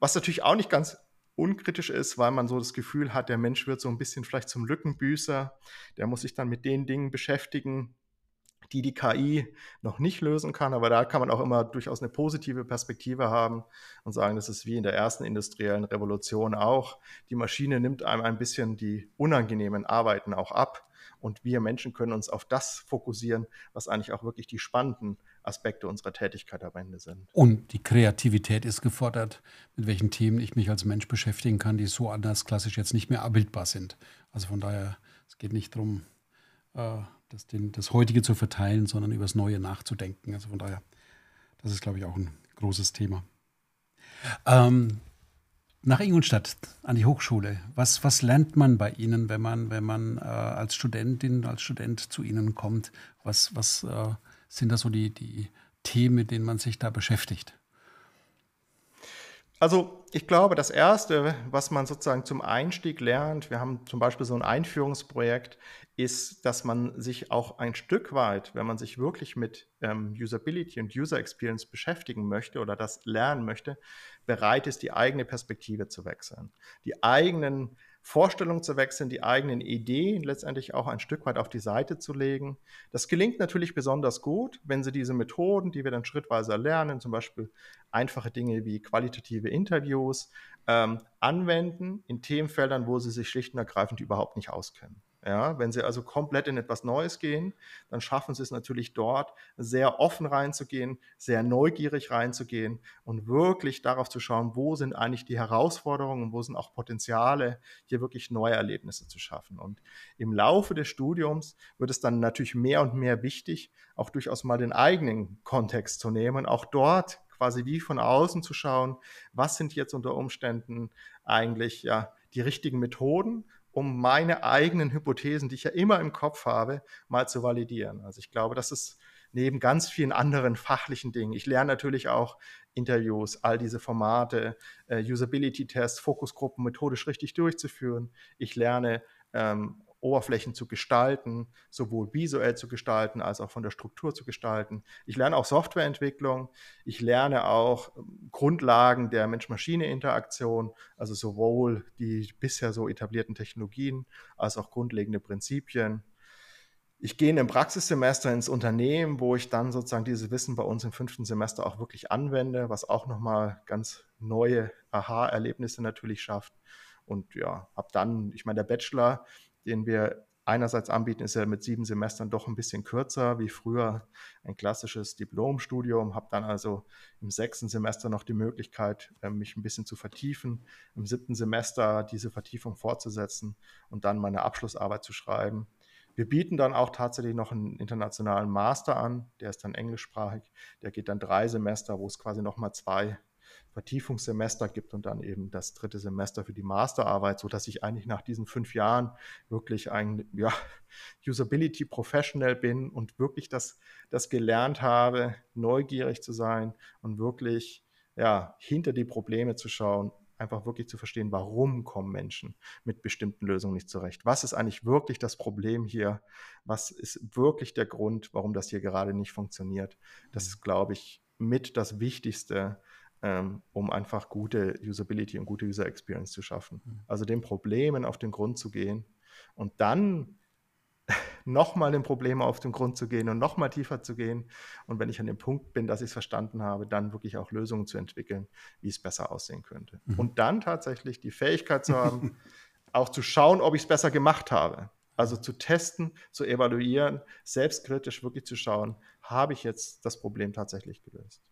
was natürlich auch nicht ganz unkritisch ist, weil man so das Gefühl hat, der Mensch wird so ein bisschen vielleicht zum Lückenbüßer, der muss sich dann mit den Dingen beschäftigen, die die KI noch nicht lösen kann, aber da kann man auch immer durchaus eine positive Perspektive haben und sagen, das ist wie in der ersten industriellen Revolution auch, die Maschine nimmt einem ein bisschen die unangenehmen Arbeiten auch ab und wir Menschen können uns auf das fokussieren, was eigentlich auch wirklich die spannenden Aspekte unserer Tätigkeit am Ende sind. Und die Kreativität ist gefordert, mit welchen Themen ich mich als Mensch beschäftigen kann, die so anders klassisch jetzt nicht mehr abbildbar sind. Also von daher, es geht nicht darum, das Heutige zu verteilen, sondern über das Neue nachzudenken. Also von daher, das ist, glaube ich, auch ein großes Thema. Nach Ingolstadt, an die Hochschule. Was lernt man bei Ihnen, wenn man als Studentin, als Student zu Ihnen kommt? Was sind das so die Themen, mit denen man sich da beschäftigt? Also ich glaube, das Erste, was man sozusagen zum Einstieg lernt, wir haben zum Beispiel so ein Einführungsprojekt, ist, dass man sich auch ein Stück weit, wenn man sich wirklich mit Usability und User Experience beschäftigen möchte oder das lernen möchte, bereit ist, die eigene Perspektive zu wechseln, die eigenen Vorstellungen zu wechseln, die eigenen Ideen letztendlich auch ein Stück weit auf die Seite zu legen. Das gelingt natürlich besonders gut, wenn Sie diese Methoden, die wir dann schrittweise lernen, zum Beispiel einfache Dinge wie qualitative Interviews, anwenden in Themenfeldern, wo Sie sich schlicht und ergreifend überhaupt nicht auskennen. Ja, wenn Sie also komplett in etwas Neues gehen, dann schaffen Sie es natürlich dort, sehr offen reinzugehen, sehr neugierig reinzugehen und wirklich darauf zu schauen, wo sind eigentlich die Herausforderungen und wo sind auch Potenziale, hier wirklich neue Erlebnisse zu schaffen. Und im Laufe des Studiums wird es dann natürlich mehr und mehr wichtig, auch durchaus mal den eigenen Kontext zu nehmen und auch dort quasi wie von außen zu schauen, was sind jetzt unter Umständen eigentlich ja die richtigen Methoden, um meine eigenen Hypothesen, die ich ja immer im Kopf habe, mal zu validieren. Also ich glaube, das ist neben ganz vielen anderen fachlichen Dingen. Ich lerne natürlich auch Interviews, all diese Formate, Usability-Tests, Fokusgruppen methodisch richtig durchzuführen. Ich lerne Oberflächen zu gestalten, sowohl visuell zu gestalten, als auch von der Struktur zu gestalten. Ich lerne auch Softwareentwicklung, ich lerne auch Grundlagen der Mensch-Maschine-Interaktion, also sowohl die bisher so etablierten Technologien, als auch grundlegende Prinzipien. Ich gehe in einem Praxissemester ins Unternehmen, wo ich dann sozusagen dieses Wissen bei uns im 5. Semester auch wirklich anwende, was auch nochmal ganz neue Aha-Erlebnisse natürlich schafft. Und ja, habe dann, ich meine, der Bachelor, den wir einerseits anbieten, ist ja mit 7 Semestern doch ein bisschen kürzer, wie früher ein klassisches Diplomstudium. Habe dann also im 6. Semester noch die Möglichkeit, mich ein bisschen zu vertiefen, im 7. Semester diese Vertiefung fortzusetzen und dann meine Abschlussarbeit zu schreiben. Wir bieten dann auch tatsächlich noch einen internationalen Master an, der ist dann englischsprachig, der geht dann 3 Semester, wo es quasi nochmal 2 Vertiefungssemester gibt und dann eben das 3. Semester für die Masterarbeit, sodass ich eigentlich nach diesen 5 Jahren wirklich ein Usability Professional bin und wirklich das gelernt habe, neugierig zu sein und wirklich hinter die Probleme zu schauen, einfach wirklich zu verstehen, warum kommen Menschen mit bestimmten Lösungen nicht zurecht? Was ist eigentlich wirklich das Problem hier? Was ist wirklich der Grund, warum das hier gerade nicht funktioniert? Das ist, glaube ich, mit das Wichtigste, um einfach gute Usability und gute User Experience zu schaffen. Also den Problemen auf den Grund zu gehen und dann nochmal den Problemen auf den Grund zu gehen und nochmal tiefer zu gehen. Und wenn ich an dem Punkt bin, dass ich es verstanden habe, dann wirklich auch Lösungen zu entwickeln, wie es besser aussehen könnte. Und dann tatsächlich die Fähigkeit zu haben, auch zu schauen, ob ich es besser gemacht habe. Also zu testen, zu evaluieren, selbstkritisch wirklich zu schauen, habe ich jetzt das Problem tatsächlich gelöst.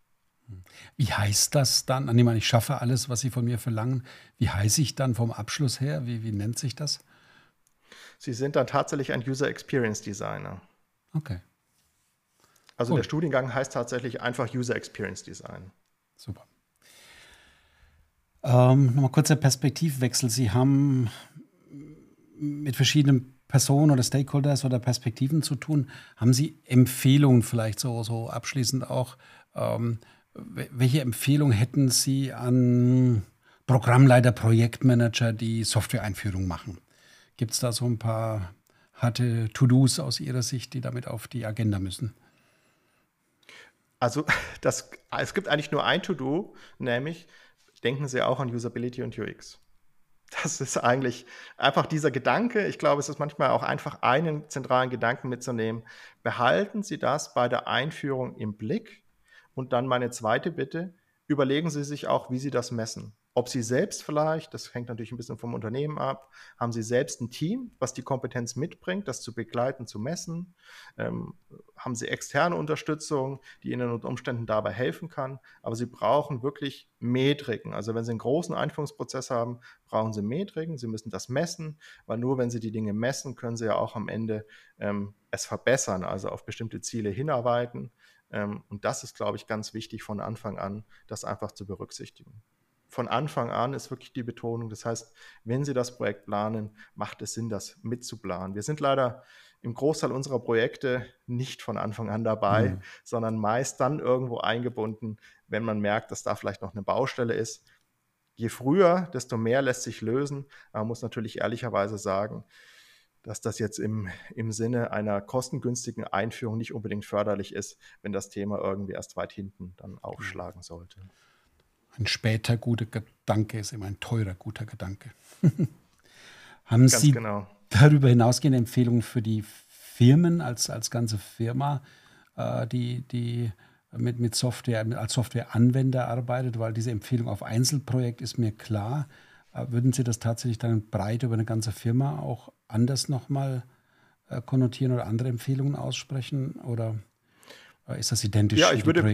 Wie heißt das dann? Ich schaffe alles, was Sie von mir verlangen. Wie heiße ich dann vom Abschluss her? Wie nennt sich das? Sie sind dann tatsächlich ein User Experience Designer. Okay. Also der Studiengang heißt tatsächlich einfach User Experience Design. Super. Nochmal kurzer Perspektivwechsel. Sie haben mit verschiedenen Personen oder Stakeholders oder Perspektiven zu tun. Haben Sie Empfehlungen vielleicht so abschließend auch? Welche Empfehlung hätten Sie an Programmleiter, Projektmanager, die Software-Einführung machen? Gibt es da so ein paar harte To-Dos aus Ihrer Sicht, die damit auf die Agenda müssen? Also es gibt eigentlich nur ein To-Do, nämlich denken Sie auch an Usability und UX. Das ist eigentlich einfach dieser Gedanke. Ich glaube, es ist manchmal auch einfach einen zentralen Gedanken mitzunehmen. Behalten Sie das bei der Einführung im Blick. Und dann meine zweite Bitte, überlegen Sie sich auch, wie Sie das messen. Ob Sie selbst vielleicht, das hängt natürlich ein bisschen vom Unternehmen ab, haben Sie selbst ein Team, was die Kompetenz mitbringt, das zu begleiten, zu messen? Haben Sie externe Unterstützung, die Ihnen unter Umständen dabei helfen kann? Aber Sie brauchen wirklich Metriken. Also wenn Sie einen großen Einführungsprozess haben, brauchen Sie Metriken. Sie müssen das messen, weil nur wenn Sie die Dinge messen, können Sie ja auch am Ende es verbessern, also auf bestimmte Ziele hinarbeiten. Und das ist, glaube ich, ganz wichtig von Anfang an, das einfach zu berücksichtigen. Von Anfang an ist wirklich die Betonung. Das heißt, wenn Sie das Projekt planen, macht es Sinn, das mitzuplanen. Wir sind leider im Großteil unserer Projekte nicht von Anfang an dabei, sondern meist dann irgendwo eingebunden, wenn man merkt, dass da vielleicht noch eine Baustelle ist. Je früher, desto mehr lässt sich lösen. Man muss natürlich ehrlicherweise sagen, dass das jetzt im Sinne einer kostengünstigen Einführung nicht unbedingt förderlich ist, wenn das Thema irgendwie erst weit hinten dann aufschlagen sollte. Ein später guter Gedanke ist immer ein teurer guter Gedanke. Haben Ganz Sie genau. darüber hinausgehende Empfehlungen für die Firmen, als ganze Firma, die mit Software, als Softwareanwender arbeitet? Weil diese Empfehlung auf Einzelprojekt ist mir klar. Würden Sie das tatsächlich dann breit über eine ganze Firma auch anders nochmal konnotieren oder andere Empfehlungen aussprechen? Oder ist das identisch? Ja, ich würde,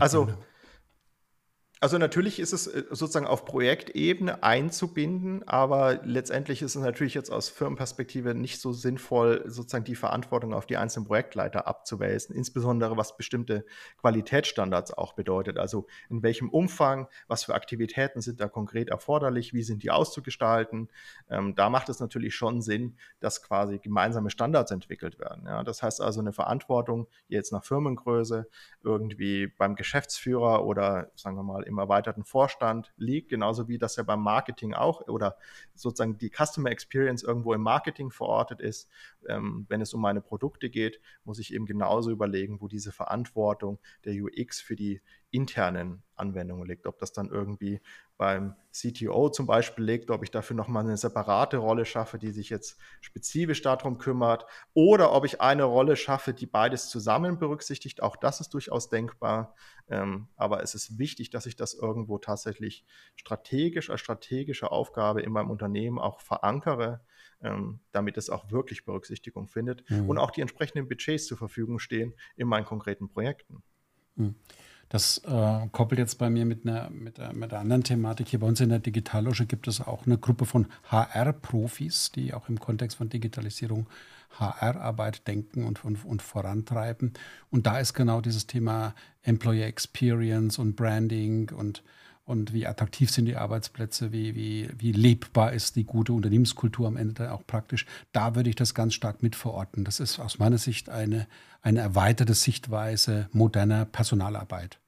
also natürlich ist es sozusagen auf Projektebene einzubinden, aber letztendlich ist es natürlich jetzt aus Firmenperspektive nicht so sinnvoll, sozusagen die Verantwortung auf die einzelnen Projektleiter abzuwälzen, insbesondere was bestimmte Qualitätsstandards auch bedeutet. Also in welchem Umfang, was für Aktivitäten sind da konkret erforderlich, wie sind die auszugestalten. Da macht es natürlich schon Sinn, dass quasi gemeinsame Standards entwickelt werden. Ja? Das heißt also eine Verantwortung jetzt nach Firmengröße irgendwie beim Geschäftsführer oder sagen wir mal im erweiterten Vorstand liegt, genauso wie das ja beim Marketing auch oder sozusagen die Customer Experience irgendwo im Marketing verortet ist. Wenn es um meine Produkte geht, muss ich eben genauso überlegen, wo diese Verantwortung der UX für die internen Anwendungen liegt. Ob das dann irgendwie beim CTO zum Beispiel liegt, ob ich dafür nochmal eine separate Rolle schaffe, die sich jetzt spezifisch darum kümmert oder ob ich eine Rolle schaffe, die beides zusammen berücksichtigt. Auch das ist durchaus denkbar. Aber es ist wichtig, dass ich das irgendwo tatsächlich strategisch als strategische Aufgabe in meinem Unternehmen auch verankere, damit es auch wirklich Berücksichtigung findet und auch die entsprechenden Budgets zur Verfügung stehen in meinen konkreten Projekten. Mhm. Das koppelt jetzt bei mir mit einer anderen Thematik. Hier bei uns in der DigitalLoge gibt es auch eine Gruppe von HR-Profis, die auch im Kontext von Digitalisierung HR-Arbeit denken und vorantreiben. Und da ist genau dieses Thema Employee Experience und Branding und wie attraktiv sind die Arbeitsplätze, wie lebbar ist die gute Unternehmenskultur am Ende dann auch praktisch. Da würde ich das ganz stark mit verorten. Das ist aus meiner Sicht eine erweiterte Sichtweise moderner Personalarbeit.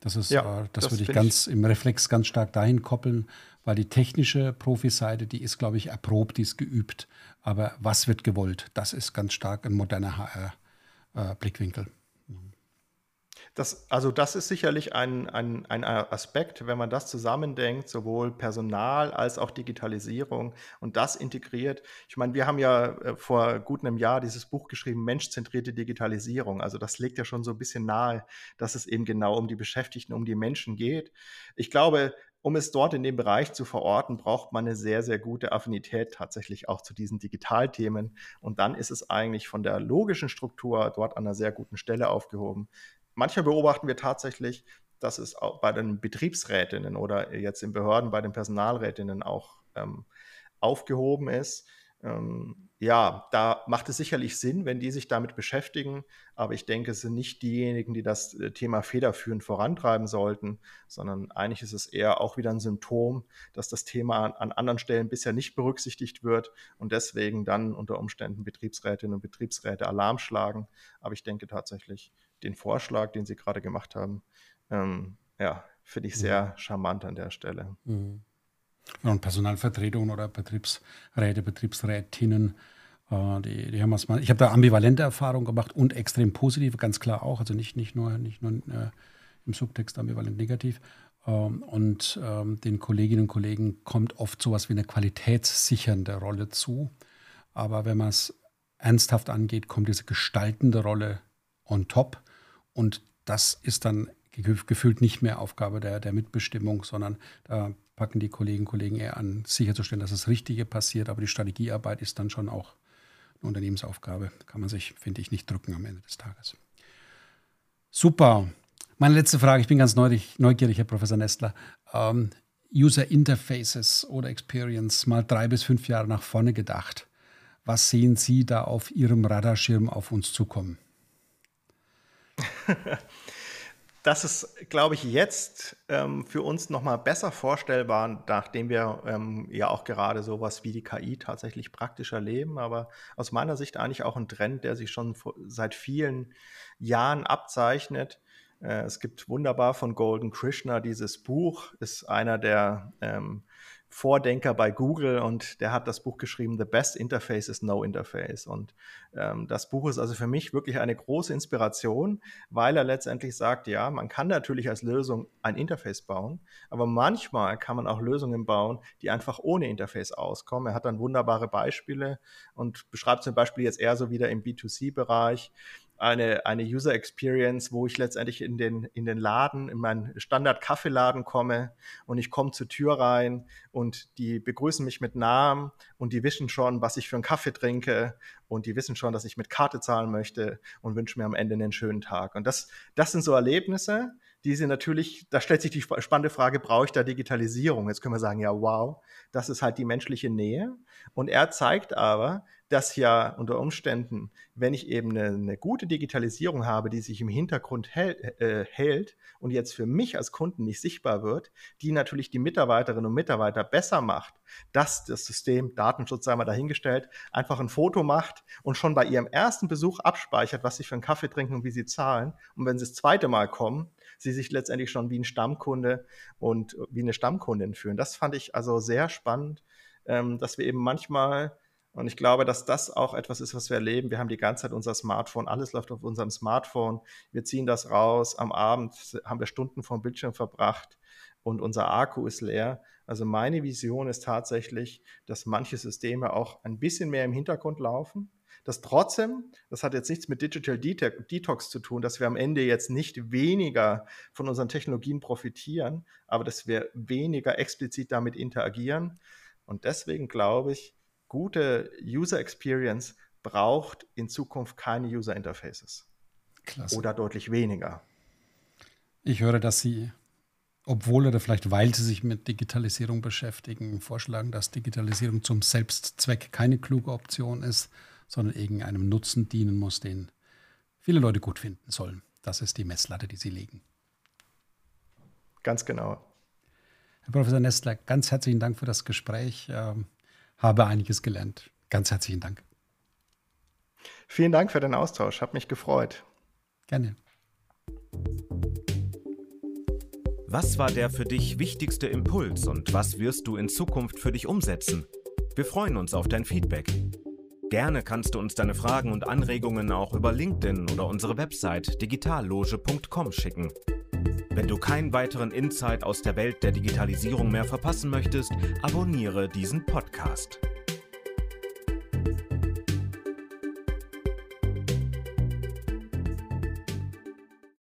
Das ist, ja, das würde ich ganz im Reflex ganz stark dahin koppeln, weil die technische Profiseite, die ist, glaube ich, erprobt, die ist geübt. Aber was wird gewollt? Das ist ganz stark ein moderner HR-Blickwinkel. Das ist sicherlich ein Aspekt, wenn man das zusammendenkt, sowohl Personal als auch Digitalisierung und das integriert. Ich meine, wir haben ja vor gut einem Jahr dieses Buch geschrieben, Menschzentrierte Digitalisierung. Also das legt ja schon so ein bisschen nahe, dass es eben genau um die Beschäftigten, um die Menschen geht. Ich glaube, um es dort in dem Bereich zu verorten, braucht man eine sehr, sehr gute Affinität tatsächlich auch zu diesen Digitalthemen. Und dann ist es eigentlich von der logischen Struktur dort an einer sehr guten Stelle aufgehoben. Manchmal beobachten wir tatsächlich, dass es auch bei den Betriebsrätinnen oder jetzt in Behörden bei den Personalrätinnen auch aufgehoben ist. Ja, da macht es sicherlich Sinn, wenn die sich damit beschäftigen, aber ich denke, es sind nicht diejenigen, die das Thema federführend vorantreiben sollten, sondern eigentlich ist es eher auch wieder ein Symptom, dass das Thema an anderen Stellen bisher nicht berücksichtigt wird und deswegen dann unter Umständen Betriebsrätinnen und Betriebsräte Alarm schlagen. Aber ich denke tatsächlich, den Vorschlag, den Sie gerade gemacht haben, finde ich sehr charmant an der Stelle. Mhm. Und Personalvertretungen oder Betriebsräte, Betriebsrätinnen, die haben es mal. Ich habe da ambivalente Erfahrungen gemacht und extrem positive, ganz klar auch. Also nicht nur im Subtext ambivalent negativ. Und den Kolleginnen und Kollegen kommt oft sowas wie eine qualitätssichernde Rolle zu. Aber wenn man es ernsthaft angeht, kommt diese gestaltende Rolle on top. Und das ist dann gefühlt nicht mehr Aufgabe der Mitbestimmung, sondern da packen die Kolleginnen und Kollegen eher an, sicherzustellen, dass das Richtige passiert. Aber die Strategiearbeit ist dann schon auch eine Unternehmensaufgabe. Kann man sich, finde ich, nicht drücken am Ende des Tages. Super. Meine letzte Frage. Ich bin ganz neugierig, Herr Professor Nestler. User Interfaces oder Experience mal 3 bis 5 Jahre nach vorne gedacht. Was sehen Sie da auf Ihrem Radarschirm auf uns zukommen? Das ist, glaube ich, jetzt für uns nochmal besser vorstellbar, nachdem wir ja auch gerade sowas wie die KI tatsächlich praktisch erleben, aber aus meiner Sicht eigentlich auch ein Trend, der sich schon seit vielen Jahren abzeichnet. Es gibt wunderbar von Golden Krishna dieses Buch, ist einer der Vordenker bei Google und der hat das Buch geschrieben, The Best Interface is No Interface. Und das Buch ist also für mich wirklich eine große Inspiration, weil er letztendlich sagt, ja, man kann natürlich als Lösung ein Interface bauen, aber manchmal kann man auch Lösungen bauen, die einfach ohne Interface auskommen. Er hat dann wunderbare Beispiele und beschreibt zum Beispiel jetzt eher so wieder im B2C-Bereich, eine User Experience, wo ich letztendlich in den Laden, in meinen Standard-Kaffeeladen komme und ich komme zur Tür rein und die begrüßen mich mit Namen und die wissen schon, was ich für einen Kaffee trinke und die wissen schon, dass ich mit Karte zahlen möchte und wünschen mir am Ende einen schönen Tag. Und das sind so Erlebnisse, die sind natürlich, da stellt sich die spannende Frage, brauche ich da Digitalisierung? Jetzt können wir sagen, ja, wow, das ist halt die menschliche Nähe. Und er zeigt aber, dass ja unter Umständen, wenn ich eben eine gute Digitalisierung habe, die sich im Hintergrund hält und jetzt für mich als Kunden nicht sichtbar wird, die natürlich die Mitarbeiterinnen und Mitarbeiter besser macht, dass das System, Datenschutz sei mal dahingestellt, einfach ein Foto macht und schon bei ihrem ersten Besuch abspeichert, was sie für einen Kaffee trinken und wie sie zahlen. Und wenn sie das zweite Mal kommen, sie sich letztendlich schon wie ein Stammkunde und wie eine Stammkundin fühlen. Das fand ich also sehr spannend, dass wir eben manchmal... Und ich glaube, dass das auch etwas ist, was wir erleben. Wir haben die ganze Zeit unser Smartphone, alles läuft auf unserem Smartphone. Wir ziehen das raus, am Abend haben wir Stunden vorm Bildschirm verbracht und unser Akku ist leer. Also meine Vision ist tatsächlich, dass manche Systeme auch ein bisschen mehr im Hintergrund laufen. Dass trotzdem, das hat jetzt nichts mit Digital Detox zu tun, dass wir am Ende jetzt nicht weniger von unseren Technologien profitieren, aber dass wir weniger explizit damit interagieren. Und deswegen glaube ich, gute User Experience braucht in Zukunft keine User Interfaces. Klasse. Oder deutlich weniger. Ich höre, dass Sie, obwohl oder vielleicht weil Sie sich mit Digitalisierung beschäftigen, vorschlagen, dass Digitalisierung zum Selbstzweck keine kluge Option ist, sondern irgendeinem Nutzen dienen muss, den viele Leute gut finden sollen. Das ist die Messlatte, die Sie legen. Ganz genau. Herr Professor Nestler, ganz herzlichen Dank für das Gespräch. Habe einiges gelernt. Ganz herzlichen Dank. Vielen Dank für den Austausch. Hat mich gefreut. Gerne. Was war der für dich wichtigste Impuls und was wirst du in Zukunft für dich umsetzen? Wir freuen uns auf dein Feedback. Gerne kannst du uns deine Fragen und Anregungen auch über LinkedIn oder unsere Website digitalloge.com schicken. Wenn du keinen weiteren Insight aus der Welt der Digitalisierung mehr verpassen möchtest, abonniere diesen Podcast.